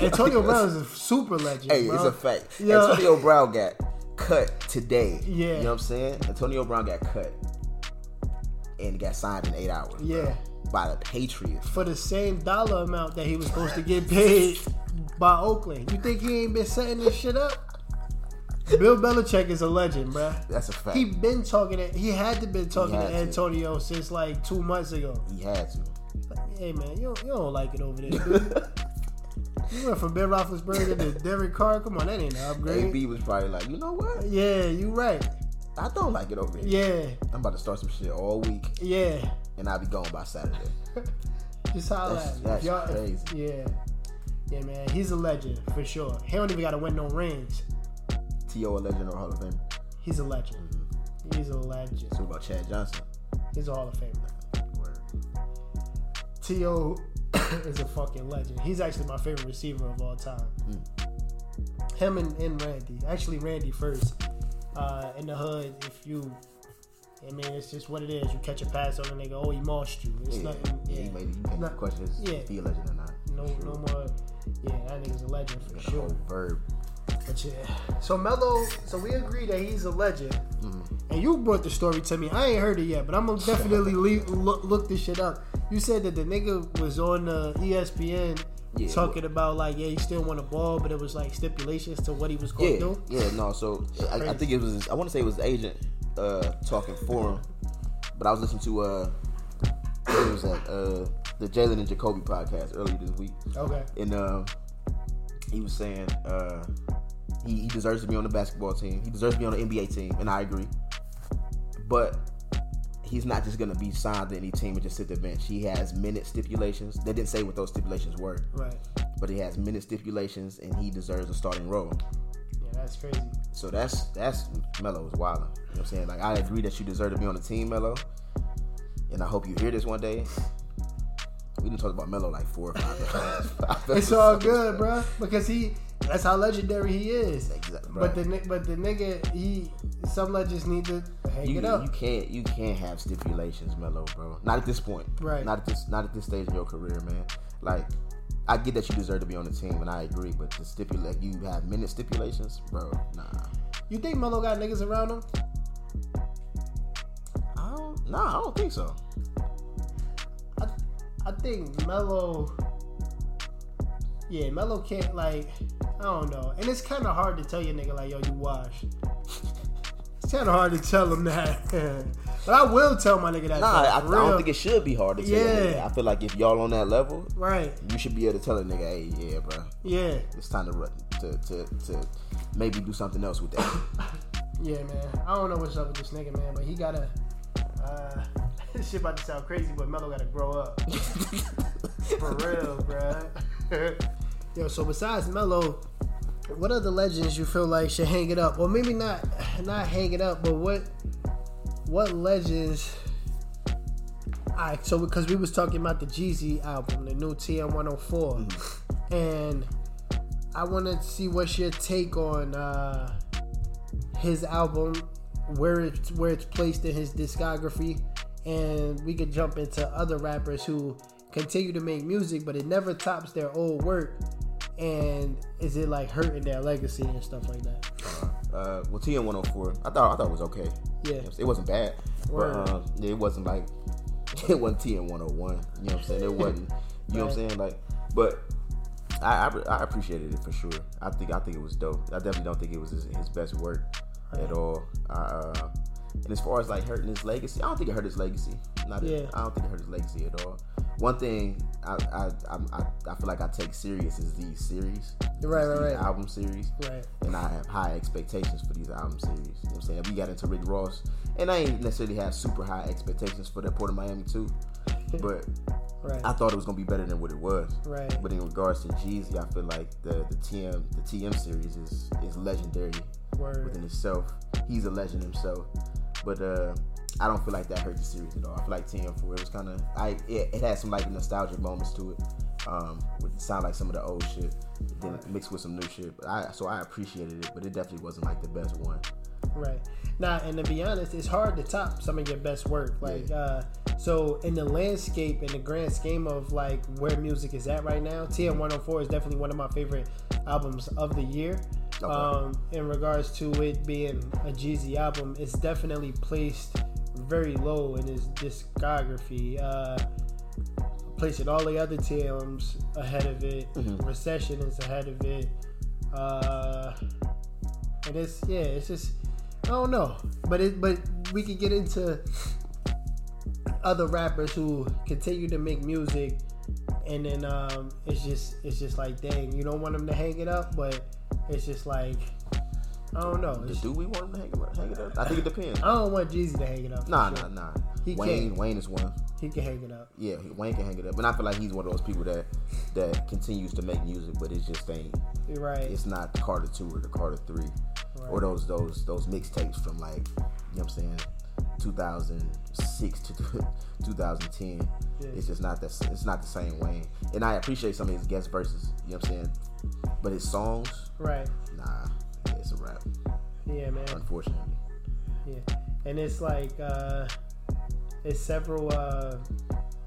Antonio Brown is a super legend. Hey, bro. It's a fact. Yo. Antonio Brown got cut today. Yeah. You know what I'm saying? Antonio Brown got cut and got signed in eight hours. Yeah. Bro. By the Patriots. For the same dollar amount that he was supposed to get paid by Oakland. You think he ain't been setting this shit up? Bill Belichick is a legend, bro. That's a fact. He been talking to, he had to been talking to Antonio to. since like two months ago. He had to. Like, hey man, you don't, you don't like it over there, dude. You went from Ben Roethlisberger to Derek Carr. Come on, that ain't an upgrade. A B was probably like, you know what? Yeah, you right. I don't like it over here. Yeah. I'm about to start some shit all week. Yeah. And I'll be gone by Saturday. Just holla at me. That's, that's crazy. Yeah. Yeah, man. He's a legend, for sure. He don't even got to win no rings. T O a legend or Hall of Famer? He's a legend. Mm-hmm. He's a legend. So about Chad Johnson? He's a Hall of Famer. Word. T O is a fucking legend. He's actually my favorite receiver of all time. Mm. Him and, and Randy. Actually, Randy first. Uh, in the hood, if you, I mean, it's just what it is. You catch a pass on a nigga, oh, he moshed you. It's yeah. nothing. Yeah, yeah he made, he made not, questions. Yeah. Is he a legend or not? No, sure. no more. Yeah, that nigga's a legend for sure. Whole verb. But yeah. So Melo, so we agree that he's a legend. Mm-hmm. And you brought the story to me. I ain't heard it yet, but I'm gonna definitely leave, look, look this shit up. You said that the nigga was on uh, E S P N. Yeah, talking about like yeah, he still want a ball, but it was like stipulations to what he was going yeah, to do. Yeah, no. So I, I think it was. I want to say it was the agent uh, talking for him, but I was listening to uh, it was at, uh the Jalen and Jacoby podcast earlier this week. Okay. And uh, he was saying uh, he, he deserves to be on the basketball team. He deserves to be on the N B A team, and I agree. But he's not just going to be signed to any team and just sit the bench. He has minute stipulations. They didn't say what those stipulations were. Right. But he has minute stipulations, and he deserves a starting role. Yeah, that's crazy. So that's, that's Melo's wilding. You know what I'm saying? Like, I agree that you deserve to be on the team, Melo. And I hope you hear this one day. We didn't talk about Melo like four or five times. It's all good, bro. Because he... That's how legendary he is. Exactly, but the but the nigga, he some legends need to hang you, it up. You can't you can't have stipulations, Melo, bro. Not at this point. Right. Not at this not at this stage in your career, man. Like, I get that you deserve to be on the team, and I agree. But to stipulate, you have minute stipulations, bro. Nah. You think Melo got niggas around him? I don't. Nah, I don't think so. I I think Melo. Yeah, Melo can't like. I don't know. And it's kind of hard to tell your nigga, like, yo, you washed. It's kind of hard to tell him that. But I will tell my nigga that. Nah, I, I don't think it should be hard to tell yeah. your nigga. I feel like if y'all on that level, right, you should be able to tell a nigga, hey, yeah, bro. Yeah. It's time to to to, to maybe do something else with that. Yeah, man. I don't know what's up with this nigga, man, but he got to... Uh, this shit about to sound crazy, but Melo got to grow up. For real, bro. Yo, so besides Melo, what other legends you feel like should hang it up? Or maybe not not hang it up, but what what legends... Alright, so because we was talking about the Jeezy album, the new T M one oh four. Mm-hmm. And I want to see what's your take on uh, his album, where it's, where it's placed in his discography. And we could jump into other rappers who continue to make music, but it never tops their old work. And is it like hurting their legacy and stuff like that? Uh, uh, well, T M one oh four, I thought I thought it was okay. Yeah, it wasn't bad, Word. but um, it wasn't like it wasn't T M one oh one. You know what I'm saying? It wasn't. You know what I'm saying? Like, but I, I I appreciated it for sure. I think I think it was dope. I definitely don't think it was his, his best work right. at all. I, uh, and as far as like hurting his legacy, I don't think it hurt his legacy. Not yeah. I don't think it hurt his legacy at all. One thing I I, I I feel like I take serious is these series, right, right, these right. album series, right. And I have high expectations for these album series. You know what I'm saying? We got into Rick Ross, and I ain't necessarily have super high expectations for that Port of Miami too, but right. I thought it was gonna be better than what it was. Right. But in regards to Jeezy, I feel like the the T M the T M series is is legendary Word. within itself. He's a legend himself, but uh. I don't feel like that hurt the series at all. I feel like T M four, it was kind of, I it, it had some like nostalgic moments to it, um, which sound like some of the old shit, then mixed with some new shit. But I so I appreciated it, but it definitely wasn't like the best one. Right. Now, and to be honest, it's hard to top some of your best work. Like, yeah. uh, so in the landscape, in the grand scheme of like where music is at right now, T M one oh four is definitely one of my favorite albums of the year. Okay. Um, in regards to it being a Jeezy album, it's definitely placed very low in his discography. Uh, place it all the other T Ms ahead of it. Mm-hmm. Recession is ahead of it. Uh, and it's yeah, it's just I don't know, but it but we could get into other rappers who continue to make music, and then um, it's just it's just like dang, you don't want them to hang it up, but it's just like. I don't know. It's, do we want him to hang it up? I think it depends. I don't want Jeezy to hang it up. Nah, sure. nah, nah. He Wayne, can. Wayne is one. He can hang it up. Yeah, Wayne can hang it up. But I feel like he's one of those people that that continues to make music, but it's just ain't. Right. It's not the Carter Two or the Carter Three, right. or those those those mixtapes from like, you know what I'm saying, two thousand six to two thousand ten. Yeah. It's just not that. It's not the same Wayne. And I appreciate some of his guest verses. You know what I'm saying, but his songs. Right. Nah. It's a wrap. Yeah, man. Unfortunately. Yeah. And it's like, uh, it's several uh,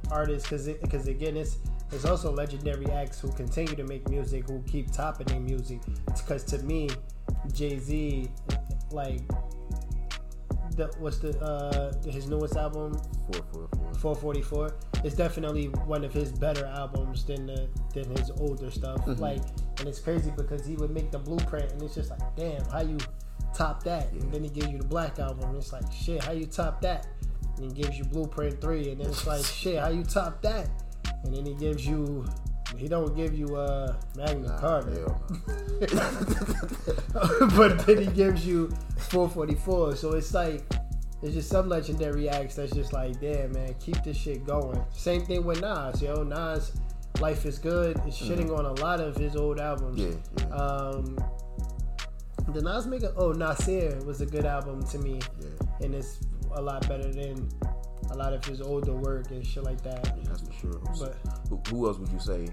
artists, because it, cause again, it's, it's also legendary acts who continue to make music, who keep topping their music. Because to me, Jay-Z, like, the, what's the uh, his newest album? four forty-four. four forty-four. It's definitely one of his better albums than the, than his older stuff. Mm-hmm. Like, and it's crazy because he would make the Blueprint, and it's just like, damn, how you top that? Yeah. And then he gives you the Black Album, and it's like, shit, how you top that? And he gives you Blueprint three, and then it's like, shit, how you top that? And then he gives you, he don't give you uh, Magna nah, Carta. But then he gives you four forty-four. So it's like, it's just some legendary acts that's just like, damn, man, keep this shit going. Same thing with Nas, yo. Nas, Life is Good, is shitting mm-hmm. on a lot of his old albums. Yeah, yeah. Um, the Nas make a, oh, Nasir was a good album to me. Yeah. And it's a lot better than a lot of his older work and shit like that. Yeah, that's for sure. But who, who else would you say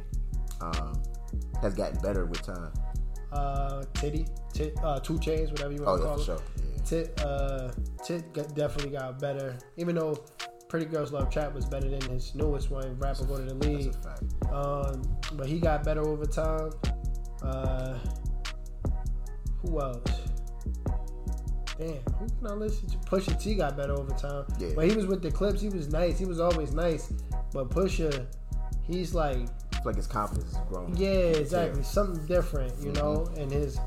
um, has gotten better with time? Uh, Titty, tit, uh, Two Chainz, whatever you want oh, to yeah, call it. Sure. Yeah. Tit, uh, Tit got, definitely got better. Even though Pretty Girls Love Trap was better than his newest one, Rapper Go to the League. That's a fact. Um, but he got better over time. Uh, who else? Damn, who can I listen to? Pusha T got better over time. Yeah. But he was with the Clips. He was nice. He was always nice. But Pusha, he's like. Like his confidence is growing. Yeah, exactly. Yeah. Something different, you mm-hmm. know, in his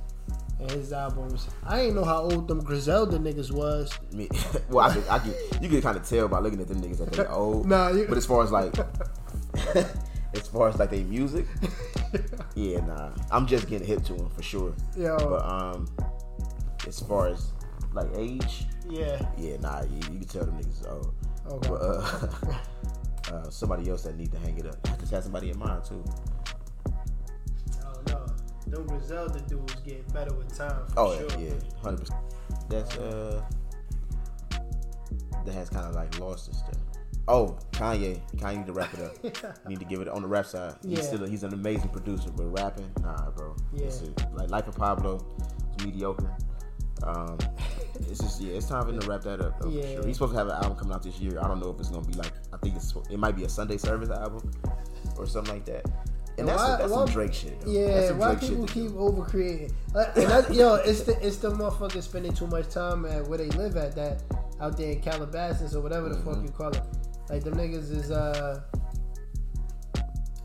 in his albums. I ain't know how old them Griselda niggas was. I mean, well, I could, I could, you can kind of tell by looking at them niggas that they're old. Nah, you... But as far as like, as far as like they music, yeah, nah. I'm just getting hip to them for sure. Yeah. But um, as far as like age, yeah, yeah, nah, you, you can tell them niggas is old. Okay. But, uh, Uh, somebody else that need to hang it up. I just got somebody in mind too. Oh no, them Griselda dudes get better with time. For oh sure. Yeah, hundred percent. That's uh, that has kind of like lost its stuff. Oh, Kanye, Kanye need to wrap it up. yeah. Need to give it on the rap side. He's yeah. still a, he's an amazing producer, but rapping, nah, bro. Yeah. It's a, like Life of Pablo, it's mediocre. Um, it's just yeah, it's time for him to wrap that up. Though, yeah, for sure. He's supposed to have an album coming out this year. I don't know if it's gonna be like I think it's it might be a Sunday service album or something like that. And that's why, a, that's why, some Drake shit. Though. Yeah, that's some why Drake people shit keep overcreating? Uh, and that's, yo, it's the it's the motherfuckers spending too much time at where they live at that out there in Calabasas or whatever the mm-hmm. fuck you call it. Like them niggas is uh,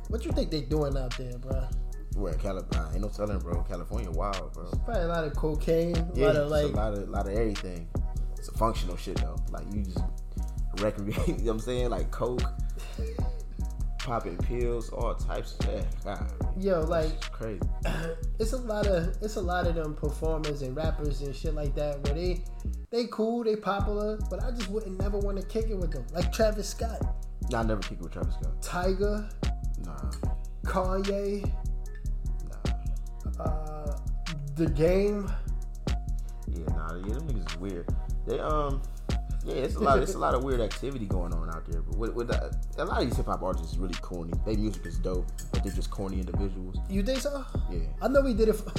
what you think they doing out there, bro? Where California ain't no telling, bro. California wild, bro. It's probably a lot of cocaine, a yeah, lot of like, a lot of, lot of everything. It's a functional shit though. Like you just recreate. You know what I'm saying, like coke, popping pills, all types of that. God, yo, like it's crazy. It's a lot of it's a lot of them performers and rappers and shit like that where they they cool, they popular, but I just wouldn't never want to kick it with them. Like Travis Scott. Nah, I never kick it with Travis Scott. Tiger. Nah. Kanye. Uh, the Game. Yeah, nah, yeah, them niggas is weird. They um, yeah, it's a lot. It's a lot of weird activity going on out there. But with, with the, a lot of these hip hop artists is really corny. Their music is dope, but they're just corny individuals. You think so? Yeah. I know we did it. For-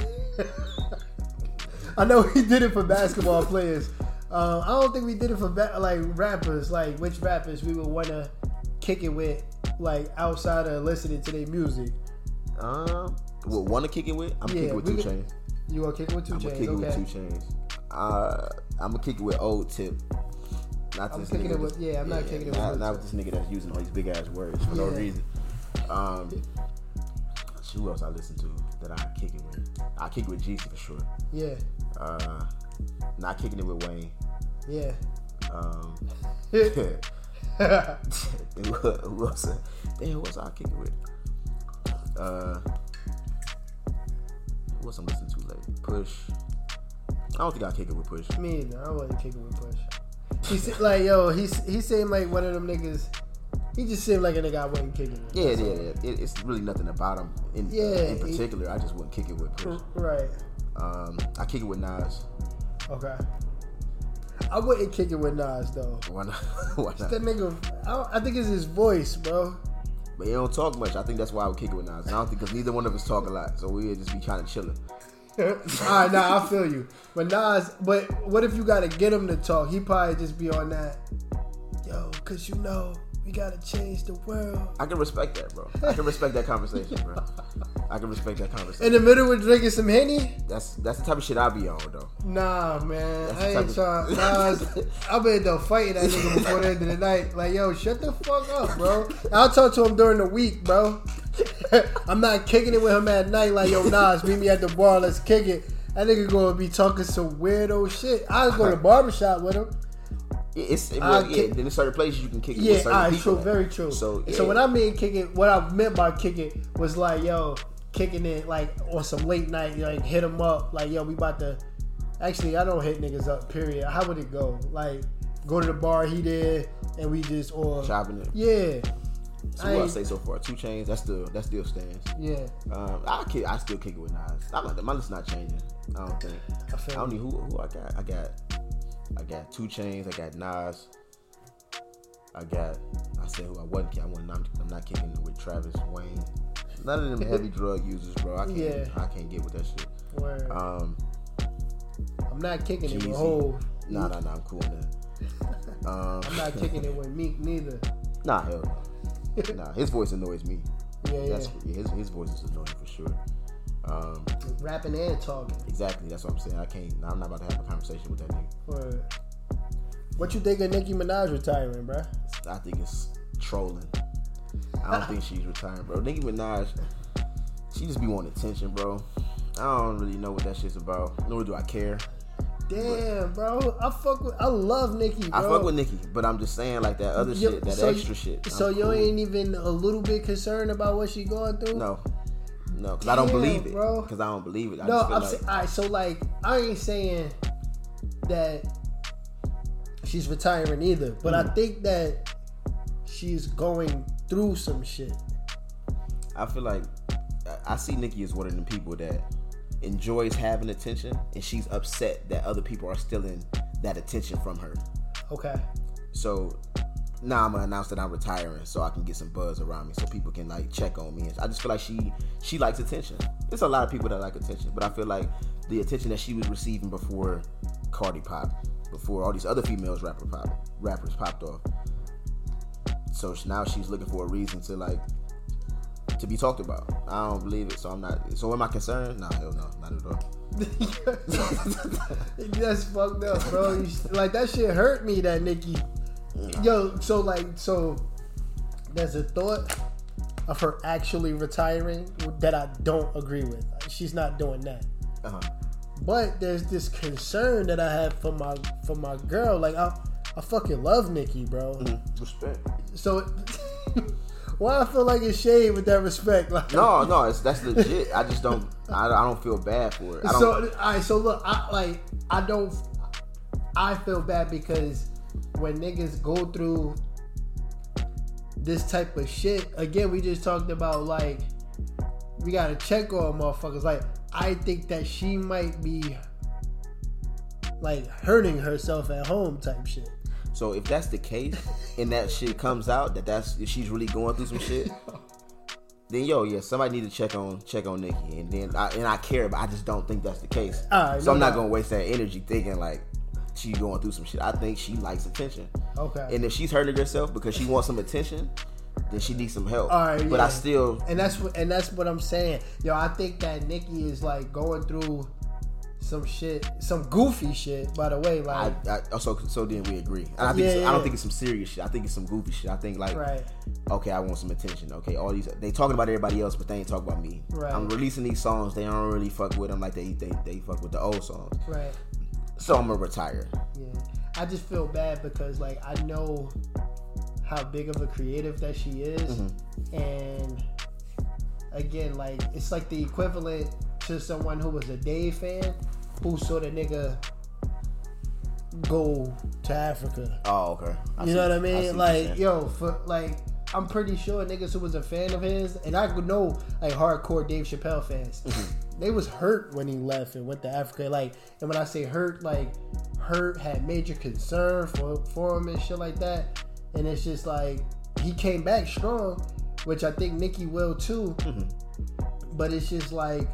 I know we did it for basketball players. Um, I don't think we did it for ba- like rappers. Like which rappers we would wanna kick it with, like outside of listening to their music. Um, would wanna kick it with? I'm yeah, kicking with Two Chainz. You gonna kick it with Two Chainz? I'm gonna kick okay. it with Two Chainz. Uh, I'm gonna kick it with Old Tip. Not this I'm nigga. It with, yeah, I'm yeah, not kicking it with. Not, not with this nigga that's using all these big ass words for yeah. no reason. Um, who else I listen to that I kick it with? I kick it with Jeezy for sure. Yeah. Uh, not kicking it with Wayne. Yeah. Um. Who else? Damn, who else I kick it with? Uh, who else I'm listening to lately? Push. I don't think I kick it with Push. Me either. I wouldn't kick it with Push. He's like, yo, he's he seemed like one of them niggas. He just seemed like a nigga I wouldn't kick it with. Yeah, yeah, yeah. It, it's really nothing about him in, yeah, in particular. It, I just wouldn't kick it with Push. Right. Um, I kick it with Nas. Okay. I wouldn't kick it with Nas though. Why not? Why not? That nigga, I, I think it's his voice, bro. But he don't talk much. I think that's why I would kick it with Nas. And I don't think because neither one of us talk a lot, so we'd just be kind of chilling. Alright, nah, I feel you. But Nas, but what if you gotta get him to talk? He probably just be on that. Yo, cause you know we gotta change the world. I can respect that, bro. I can respect that conversation, bro. I can respect that conversation. In the middle of drinking some Henny? That's that's the type of shit I be on, though. Nah, man, that's I ain't trying. Of... Nas, I been though fighting that nigga before the end of the night. Like, yo, shut the fuck up, bro. I'll talk to him during the week, bro. I'm not kicking it with him at night. Like, yo, Nas, meet me at the bar. Let's kick it. That nigga gonna be talking some weirdo shit. I was going to the barbershop with him. It's it was, yeah, kick, then in certain places you can kick it. Yeah, with certain all right, people. True, very true. So, yeah. so when I mean kick it, what I meant by kick it was like, yo, kicking it like on some late night, like hit them up, like yo, we about to. Actually, I don't hit niggas up. Period. How would it go? Like, go to the bar, he there, and we just or chopping it. Yeah. So I what I say so far, Two Chainz. That's still that still stands. Yeah. Um, I kick. I still kick it with Nas. I like that. My list not changing. I don't think. I, feel I don't need who who I got. I got. I got Two Chainz. I got Nas. I got. I said who I wasn't. I wasn't. I'm, I'm not kicking with Travis Wayne. None of them heavy drug users, bro. I can't. Yeah. I can't get with that shit. Word. Um, I'm not kicking Jeezy. It with whole. Nah, nah, nah. I'm cool on that. Um, I'm not kicking it with Meek neither. Nah, hell no. Nah, his voice annoys me. Yeah, that's, yeah. His his voice is annoying for sure. Um, rapping and talking. Exactly, that's what I'm saying. I can't. I'm not about to have a conversation with that nigga. Word. What you think of Nicki Minaj retiring, bro? I think it's trolling. I don't think she's retiring, bro. Nicki Minaj, she just be wanting attention, bro. I don't really know what that shit's about. Nor do I care. Damn, bro. I fuck with. I love Nicki, bro. I fuck with Nicki, but I'm just saying like that other yo, shit, that so extra shit. I'm so you cool. ain't even a little bit concerned about what she going through? No. No, because I don't believe it. Because I don't believe it. I no, just feel I'm like... saying, all right, so, like, I ain't saying that she's retiring either, but mm. I think that she's going through some shit. I feel like I see Nicki as one of them people that enjoys having attention, and she's upset that other people are stealing that attention from her. Okay. So... Nah, I'm gonna announce that I'm retiring so I can get some buzz around me so people can like check on me. I just feel like she she likes attention. There's a lot of people that like attention, but I feel like the attention that she was receiving before Cardi popped, before all these other females rapper pop, rappers popped off. So now she's looking for a reason to like to be talked about. I don't believe it, so I'm not. So am I concerned? Nah, hell no, not at all. That's fucked up, bro. You, like that shit hurt me. That Nicki. Yo, so like, so there's a thought of her actually retiring that I don't agree with. Like, she's not doing that. Uh-huh. But there's this concern that I have for my for my girl. Like, I I fucking love Nicki, bro. Mm, respect. So why I feel like it's shade with that respect? Like, no, no, it's that's legit. I just don't. I, I don't feel bad for it. I don't, so all right, so look, I like I don't. I feel bad because. When niggas go through this type of shit, again, we just talked about like we gotta check on motherfuckers. Like, I think that she might be like hurting herself at home type shit. So if that's the case, and that shit comes out that that's if she's really going through some shit, then yo, yeah, somebody need to check on check on Nicki, and then I, and I care, but I just don't think that's the case. Uh, so I'm not gonna waste that energy thinking like she going through some shit. I think she likes attention. Okay. And if she's hurting herself because she wants some attention, then she needs some help. All right, but yeah. I still and that's what, and that's what I'm saying. Yo, I think that Nicki is like going through some shit, some goofy shit. By the way, like I, I, so so then we agree. And I think yeah, yeah. I don't think it's some serious shit. I think it's some goofy shit. I think like right. okay, I want some attention. Okay, all these they talking about everybody else, but they ain't talking about me. Right. I'm releasing these songs. They don't really fuck with them like they they they fuck with the old songs. Right. So I'm gonna retire. Yeah, I just feel bad because like I know how big of a creative that she is, mm-hmm. and again, like it's like the equivalent to someone who was a Dave fan who saw the nigga go to Africa. Oh, okay. I you know what I mean? Like, what yo, for like, I'm pretty sure niggas who was a fan of his, and I could know like hardcore Dave Chappelle fans, mm-hmm. they was hurt when he left and went to Africa. Like, and when I say hurt, like hurt had major concern for for him and shit like that. And it's just like, he came back strong, which I think Nicki will too. Mm-hmm. But it's just like,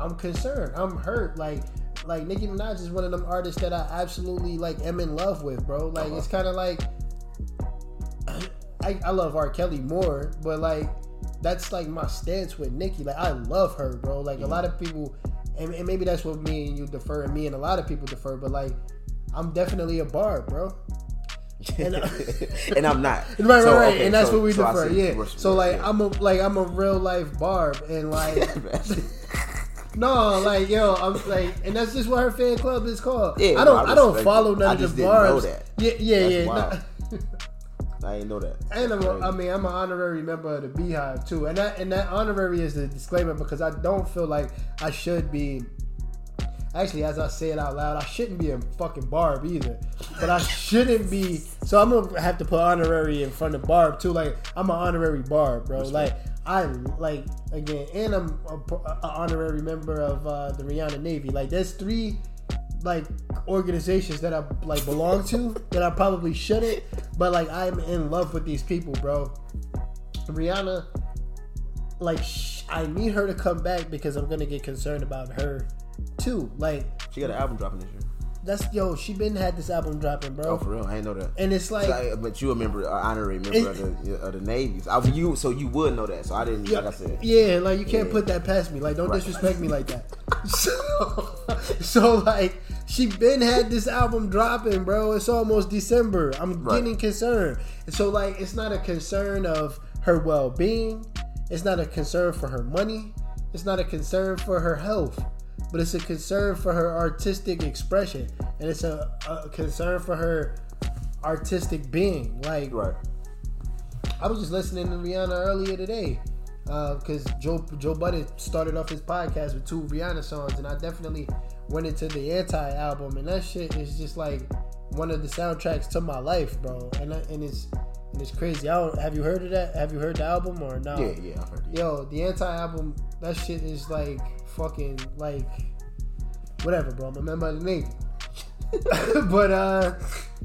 I'm concerned. I'm hurt. Like, like Nicki Minaj is one of them artists that I absolutely like am in love with, bro. Like, uh-huh. it's kind of like, I, I love R. Kelly more, but like, that's like my stance with Nicki. Like, I love her, bro. Like, yeah. a lot of people, and, and maybe that's what me and you defer, and me and a lot of people defer, but like, I'm definitely a barb, bro. and, I, and I'm not right, right, so, right. Okay, and that's so, what we so prefer. Yeah. So like, yeah. I'm a like I'm a real life barb, and like, no, like yo, I'm like, and that's just what her fan club is called. Yeah, I don't, no, I, I don't follow none I of just the barbs. Know that. Yeah, yeah, that's yeah. Wild. No. I didn't know that. And I'm a, I mean, I'm an honorary member of the Beehive too, and that and that honorary is the disclaimer because I don't feel like I should be. Actually, as I say it out loud, I shouldn't be a fucking barb either. But I shouldn't be. So I'm gonna have to put honorary in front of barb too. Like I'm an honorary barb, bro. That's like right. I like again, and I'm an honorary member of uh, the Rihanna Navy. Like there's three like organizations that I like belong to that I probably shouldn't. But like I'm in love with these people, bro. Rihanna, like sh- I need her to come back because I'm gonna get concerned about her. Too like she got an album dropping this year. That's yo. She been had this album dropping, bro. Oh, for real, I didn't know that. And it's like, so, but you a member, uh, honorary member it, of the of the Navy. I, you so you would know that. So I didn't. Yeah, like I said, yeah, like you can't yeah. put that past me. Like don't right. disrespect me like that. So, so like she been had this album dropping, bro. It's almost December. I'm right. getting concerned. And so like it's not a concern of her well being. It's not a concern for her money. It's not a concern for her health. But it's a concern for her artistic expression, and it's a, a concern for her artistic being. Like, right. I was just listening to Rihanna earlier today, because uh, Joe Joe Budden started off his podcast with two Rihanna songs, and I definitely went into the Anti album, and that shit is just like one of the soundtracks to my life, bro. And I, and it's and it's crazy. I don't, have you heard of that? Have you heard the album or no? Yeah, yeah, I've heard it. Yo, the Anti album, that shit is like. Fucking like whatever, bro. I'm a member of the Navy. But uh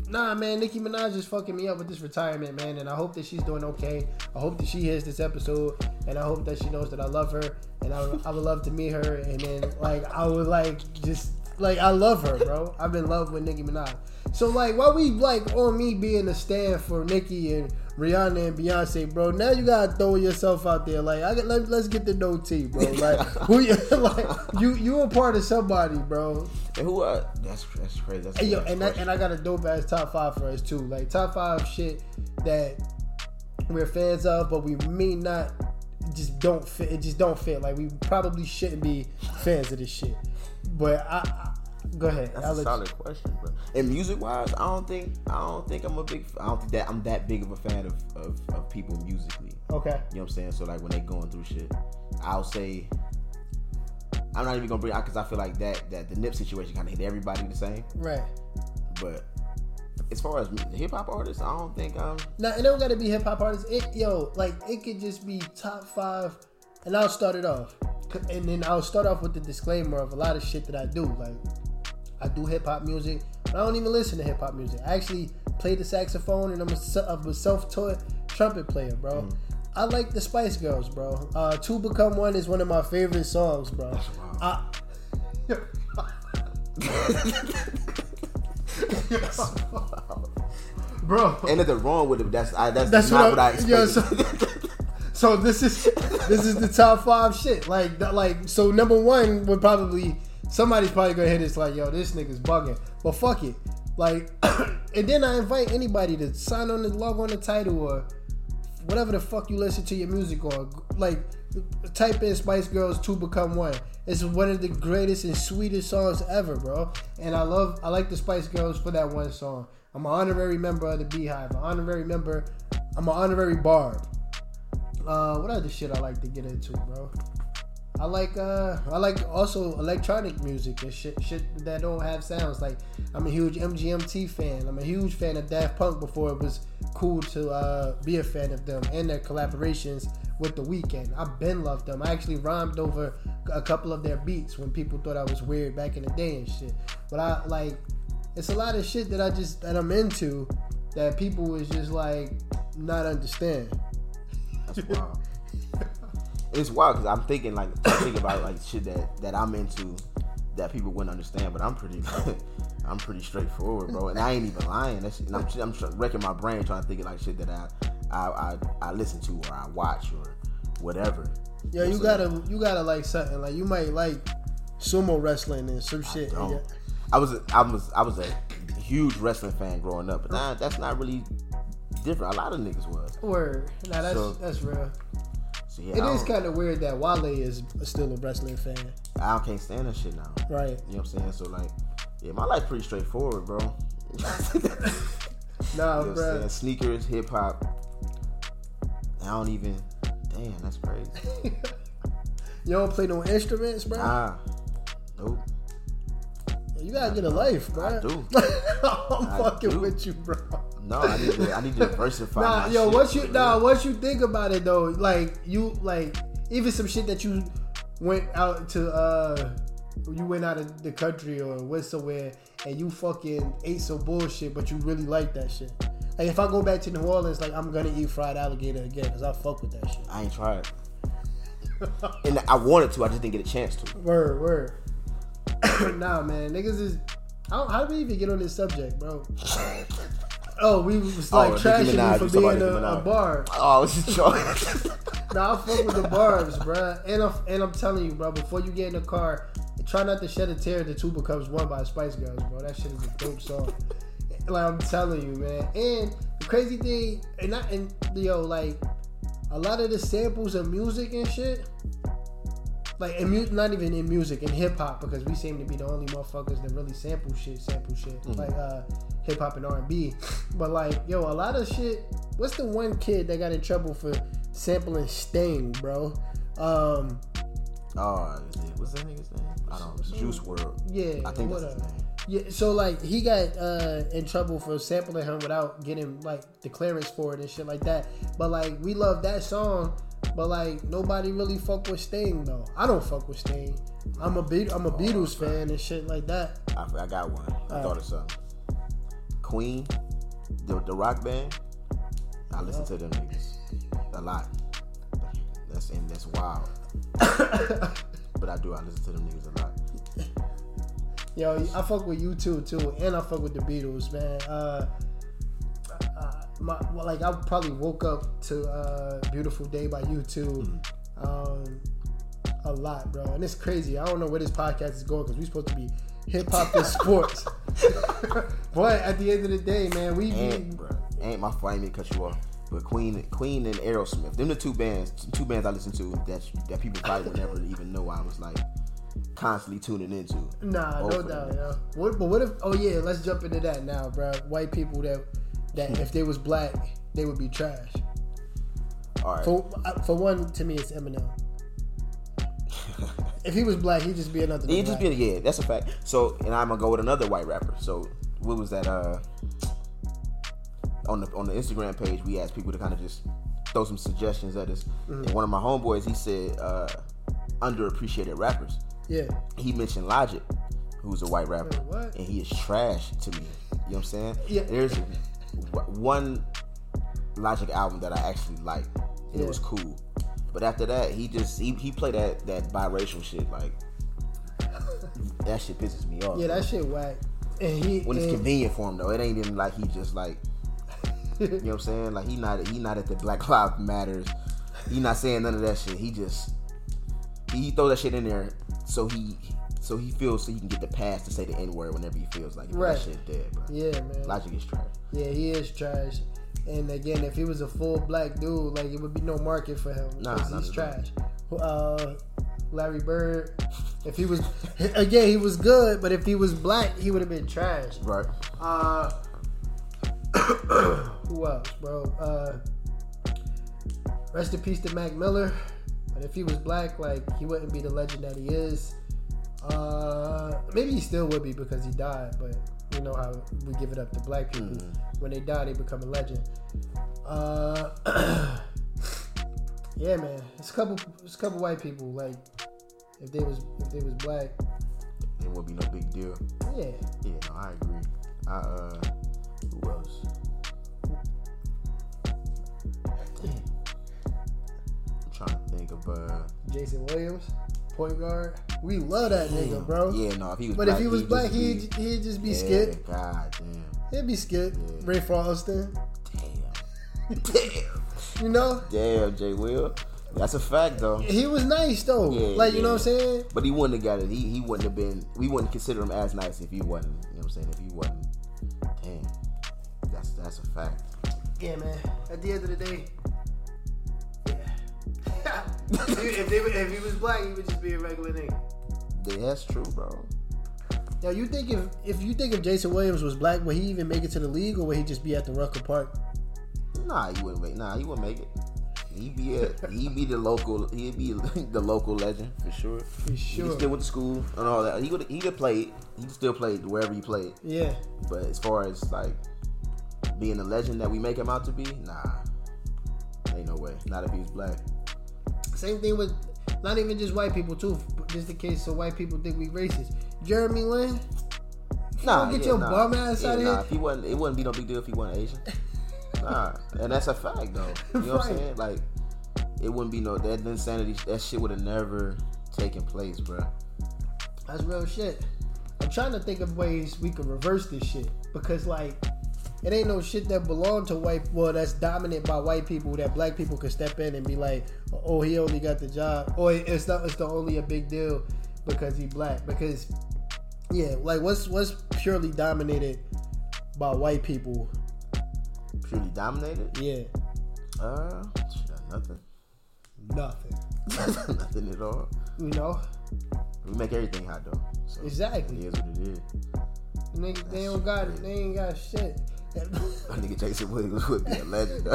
nah man, Nicki Minaj is fucking me up with this retirement, man, and I hope that she's doing okay. I hope that she hears this episode, and I hope that she knows that I love her, and I would, I would love to meet her, and then like I would like just like I love her, bro. I'm in love with Nicki Minaj. So like why we like on me being a stand for Nicki and Rihanna and Beyonce, bro. Now you gotta throw yourself out there. Like, I, let, let's get the no tea, bro. Like, who you? Like, you you a part of somebody, bro. And who? Uh, that's that's crazy. That's and yo, and I, and I got a dope ass top five for us too. Like top five shit that we're fans of, but we may not just don't fit. It just don't fit. Like we probably shouldn't be fans of this shit. But I. I Go ahead. That's I'll a solid you. question, bro. And music-wise, I don't think I don't think I'm a big. I don't think that I'm that big of a fan of, of, of people musically. Okay. You know what I'm saying? So like when they going through shit, I'll say I'm not even gonna bring out because I feel like that that the Nip situation kind of hit everybody the same. Right. But as far as hip hop artists, I don't think I'm. No, it don't gotta be hip hop artists. It yo like it could just be top five, and I'll start it off, and then I'll start off with the disclaimer of a lot of shit that I do like. I do hip-hop music, but I don't even listen to hip-hop music. I actually play the saxophone, and I'm a, I'm a self-taught trumpet player, bro. Mm. I like the Spice Girls, bro. Uh, Two Become One is one of my favorite songs, bro. That's wild. I... That's wild. Bro, ain't nothing wrong with it. That's I, that's, that's not what, what I expected. Yo, so, so this is this is the top five shit. Like like so, number one would probably somebody's probably gonna hit. It's like, yo, this nigga's bugging, but fuck it. Like, and then I invite anybody to sign on the log on the title or whatever the fuck you listen to your music on. Like, type in Spice Girls Two Become One. It's one of the greatest and sweetest songs ever, bro. And I love, I like the Spice Girls for that one song. I'm an honorary member of the Beehive. An honorary member. I'm an honorary barb. Uh, what other shit I like to get into, bro? I like, uh, I like also electronic music and shit, shit that don't have sounds. Like, I'm a huge M G M T fan. I'm a huge fan of Daft Punk before it was cool to uh, be a fan of them and their collaborations with The Weeknd. I've been loved them. I actually rhymed over a couple of their beats when people thought I was weird back in the day and shit. But I like. It's a lot of shit that I just that I'm into that people is just like not understand. That's wild. It's wild because I'm thinking like I'm thinking about like shit that, that I'm into that people wouldn't understand, but I'm pretty I'm pretty straightforward, bro. And I ain't even lying. That's, and I'm I'm wrecking my brain trying to think of like shit that I I, I, I listen to or I watch or whatever. Yeah, you, know you gotta saying? you gotta like something like you might like sumo wrestling and some I shit. Don't. I was a, I was I was a huge wrestling fan growing up, but now that's not really different. A lot of niggas was. Word, nah, that's so, that's real. So yeah, it is kind of weird that Wale is still a wrestling fan. I can't stand that shit now. Right. You know what I'm saying? So like, yeah, my life's pretty straightforward, bro. Nah, you know, bro. Sneakers, hip hop. I don't even. Damn, that's crazy. You don't play no instruments, bro? Nah. Nope. You gotta get a life, bro. I do. I'm I fucking do. with you, bro. No, I need to. I need to diversify. Nah, my yo, shit, once you man. nah, once you think about it though, like you like even some shit that you went out to, uh, you went out of the country or went somewhere and you fucking ate some bullshit, but you really like that shit. Like if I go back to New Orleans, like I'm gonna eat fried alligator again because I fuck with that shit. I ain't tried, and I wanted to. I just didn't get a chance to. Word, word. Nah, man, niggas is. I don't, how do we even get on this subject, bro? Oh, we was like oh, trashing Minaj, you for being a, a barb. Oh, it's just joking. Nah, I fuck with the barbs, bro. And I'm, and I'm telling you, bro, before you get in the car, try not to shed a tear. The Two Becomes One by Spice Girls, bro. That shit is a dope song. Like I'm telling you, man. And the crazy thing, and I, and yo, like a lot of the samples of music and shit. Like, in, not even in music, in hip-hop, because we seem to be the only motherfuckers that really sample shit, sample shit, mm-hmm. like, uh, hip-hop and R and B. But, like, yo, a lot of shit, what's the one kid that got in trouble for sampling Sting, bro? Um, oh, what's that nigga's name? I don't know, Juice world. Yeah. I think what that's up? his name. Yeah, so, like, he got uh, in trouble for sampling him without getting, like, the clearance for it and shit like that. But, like, we love that song. But like nobody really fuck with Sting though. I don't fuck with Sting. I'm a Be- I'm a oh, Beatles God. fan and shit like that. I, I got one. I All thought right. of something. Queen, the the rock band. I listen oh. to them niggas a lot. That's and that's wild. But I do. I listen to them niggas a lot. Yo, I fuck with U two too, and I fuck with the Beatles, man. Uh, My, well, like I probably woke up to uh, "Beautiful Day" by U two mm. um, a lot, bro, and it's crazy. I don't know where this podcast is going because we're supposed to be hip hop and sports, but at the end of the day, man, we ain't we... my fault. I ain't mean to cut you off, but Queen, Queen, and Aerosmith, them the two bands, two bands I listen to that that people probably would never even know I was like constantly tuning into. Nah, no doubt, yo. What, but what if? Oh yeah, let's jump into that now, bro. White people that. That if they was black, they would be trash. All right. For for one, to me, it's Eminem. If he was black, he'd just be another. He'd just be yeah. That's a fact. So, and I'm gonna go with another white rapper. So, what was that? Uh, on the on the Instagram page, we asked people to kind of just throw some suggestions at us. Mm-hmm. And one of my homeboys, he said uh, underappreciated rappers. Yeah. He mentioned Logic, who's a white rapper, Wait, what? and he is trash to me. You know what I'm saying? Yeah. There's one Logic album that I actually like and yeah. it was cool. But after that, he just he, he played that that biracial shit. Like that shit pisses me off. Yeah, that shit whack. And he when and it's convenient for him though, it ain't even like he just like you know what I'm saying. Like he not he not at the Black Lives Matters. He not saying none of that shit. He just he, he throw that shit in there so he so he feels so he can get the pass to say the N word whenever he feels like it. Right. That shit dead, bro. Yeah, man. Logic is trash. Yeah, he is trash. And again, if he was a full black dude, like it would be no market for him because nah, he's trash. Uh, Larry Bird, if he was, again, he was good, but if he was black, he would have been trash. Right. Uh, who else, bro? Uh, rest in peace to Mac Miller. But if he was black, like he wouldn't be the legend that he is. Uh, maybe he still would be because he died, but. You know how we give it up to black people. Mm-hmm. When they die, they become a legend. Uh, yeah, man. It's a couple. It's a couple white people. Like, if they was if they was black, it would be no big deal. Yeah. Yeah, no, I agree. I, uh, who else? I'm trying to think of uh, Jason Williams. Point guard, we love that nigga, bro. Yeah, no, if he was but black, if he was he'd black, he'd be, he'd just be yeah, skit. God damn, he'd be skit. Yeah. Ray Froston. Damn, damn. You know, damn, J. Will. That's a fact, though. He was nice, though. Yeah, like you yeah. know what I'm saying. But he wouldn't have got it. He he wouldn't have been. We wouldn't consider him as nice if he wasn't. You know what I'm saying? If he wasn't. Damn, that's that's a fact. Yeah, man. At the end of the day. if, they, if he was black, he would just be a regular nigga. Yeah, that's true, bro. Now, you think if if you think if Jason Williams was black, would he even make it to the league, or would he just be at the Rucker Park? Nah, he wouldn't make. Nah, he wouldn't make it. He'd be a, he'd be the local. He'd be the local legend for sure. For sure. He still went to school and all that. He would. He'd have played. He still played wherever he played. Yeah. But as far as like being the legend that we make him out to be, nah, ain't no way. Not if he was black. Same thing with not even just white people too. Just in case so white people think we racist. Jeremy Lin, nah, don't get yeah, your nah. bum ass yeah, out of nah. here. If he wasn't, it wouldn't be no big deal if he wasn't Asian. Nah, and that's a fact though. You know right. what I'm saying? Like, it wouldn't be no that insanity. That shit would have never taken place, bro. That's real shit. I'm trying to think of ways we could reverse this shit because like. It ain't no shit that belong to white, well, that's dominated by white people that black people could step in and be like, oh, he only got the job. Or it's not, it's the only a big deal because he black. Because, yeah, like what's what's purely dominated by white people? Purely dominated? Yeah. Uh, nothing. Nothing. Nothing at all. You know? We make everything hot though. So exactly. It is what it is. Niggas, they don't got it. They ain't got shit. That nigga Jason Williams would be a legend.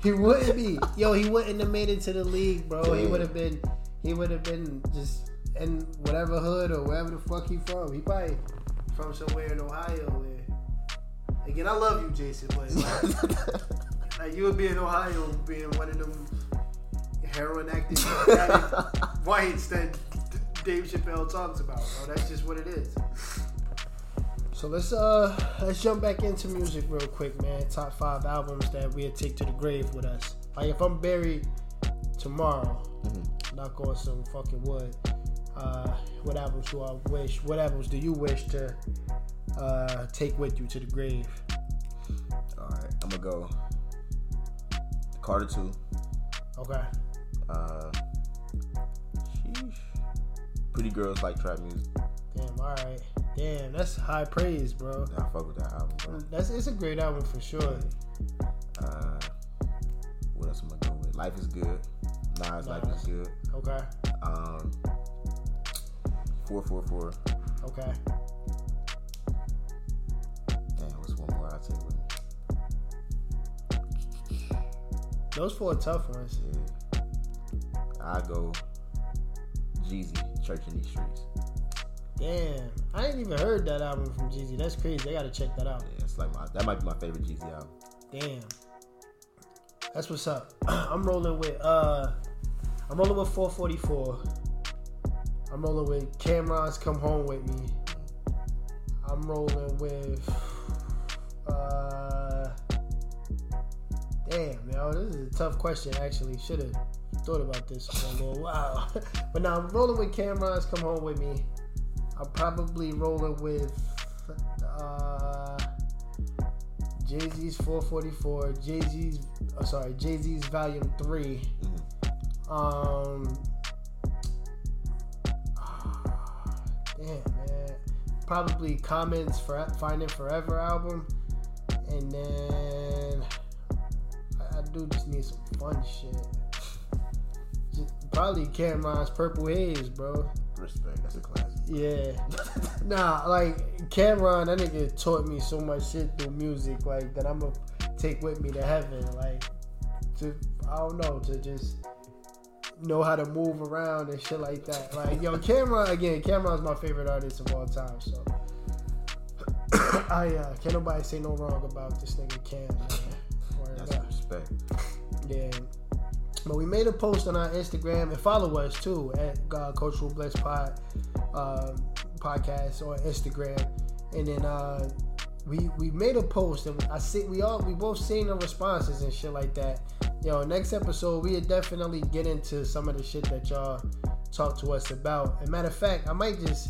He wouldn't be. Yo, he wouldn't have made it to the league, bro. Damn. He would have been. He would have been just in whatever hood or wherever the fuck he from. He probably from somewhere in Ohio. Where again, I love you, Jason, but like, like you would be in Ohio, being one of them heroin acting whites that Dave Chappelle talks about, bro. That's just what it is. So let's uh let's jump back into music real quick, man. Top five albums that we'll take to the grave with us. Like if I'm buried tomorrow, mm-hmm. knock on some fucking wood. Uh, what albums do I wish? What albums do you wish to uh take with you to the grave? All right, I'm gonna go Carter Two. Okay. Uh, sheesh. Pretty girls like trap music. Damn, all right. Damn, that's high praise, bro. I fuck with that album, bro. That's it's a great album for sure. Uh, what else am I going with? Life is Good. Nas, Life is Good. Okay. Um, four four four. Okay. Damn, what's one more I take with me? Those four are tough ones. Yeah. I go Jeezy, Church in These Streets. Damn, I ain't even heard that album from Jeezy. That's crazy. I gotta check that out. Yeah, it's like my, that might be my favorite Jeezy album. Damn, that's what's up. I'm rolling with uh, I'm rolling with four forty-four. I'm rolling with Cameron's Come Home With Me. I'm rolling with uh, damn, yo, this is tough question, actually. Should have thought about this for a little while. But now I'm rolling with Cameron's Come Home With Me. I'm probably rolling with uh, Jay-Z's four forty-four, Jay-Z's, oh, sorry, Jay-Z's Volume three. Um, oh, damn, man. Probably Common's for Finding Forever album. And then I, I do just need some fun shit. Just, probably Cameron's Purple Haze, bro. Respect, that's a classic. Yeah. Nah, like Cameron, that nigga taught me so much shit through music, like that I'm gonna take with me to heaven. Like, to I don't know, to just know how to move around and shit like that. Like, yo, Cameron again. Cameron's my favorite artist of all time. So I uh, can't nobody say no wrong about this nigga Cam. Man. That's about. Respect. Yeah. But we made a post on our Instagram and follow us too at uh, Cultural Blessed Pod uh, podcast on Instagram. And then uh, we we made a post and I see we all we both seen the responses and shit like that. Yo, next episode we'll definitely get into some of the shit that y'all talk to us about. And matter of fact, I might just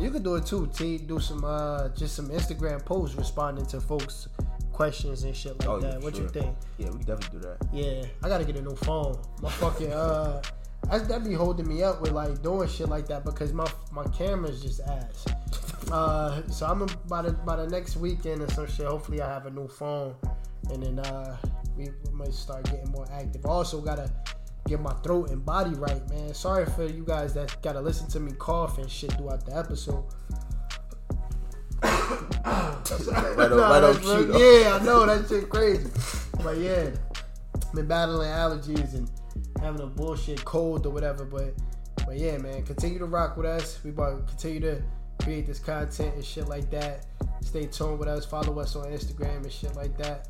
you could do it too, T. Do some uh, just some Instagram posts responding to folks. Questions and shit like oh, that. Yeah, what sure. you think? Yeah, we can definitely do that. Yeah, I gotta get a new phone. My fucking uh, I, that be holding me up with like doing shit like that because my my camera's just ass. Uh, so I'm by the by the next weekend or some shit. Hopefully, I have a new phone, and then uh, we might start getting more active. Also, gotta get my throat and body right, man. Sorry for you guys that gotta listen to me cough and shit throughout the episode. right right no, right cute, yeah, I know that shit crazy, but yeah, been battling allergies and having a bullshit cold or whatever. But, but yeah, man, continue to rock with us. We about to continue to create this content and shit like that. Stay tuned with us. Follow us on Instagram and shit like that.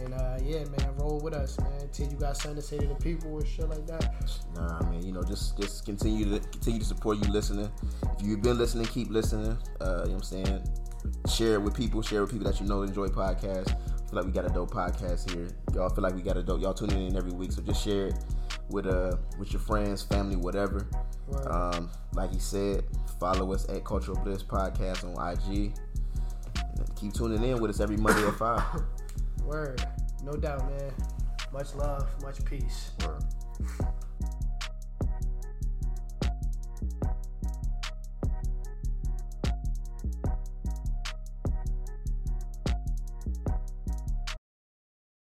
And uh, yeah, man, roll with us, man. Till you got something to say to the people and shit like that. Nah, man, you know, just just continue to continue to support you listening. If you've been listening, keep listening. Uh, you know what I'm saying? Share it with people. Share it with people that you know enjoy podcasts. I feel like we got a dope podcast here. Y'all feel like we got a dope. Y'all tuning in every week, so just share it with uh with your friends, family, whatever. Right. Um, like he said, follow us at Cultural Bliss Podcast on I G. Keep tuning in with us every Monday at five. Word, no doubt, man. Much love, much peace. Word.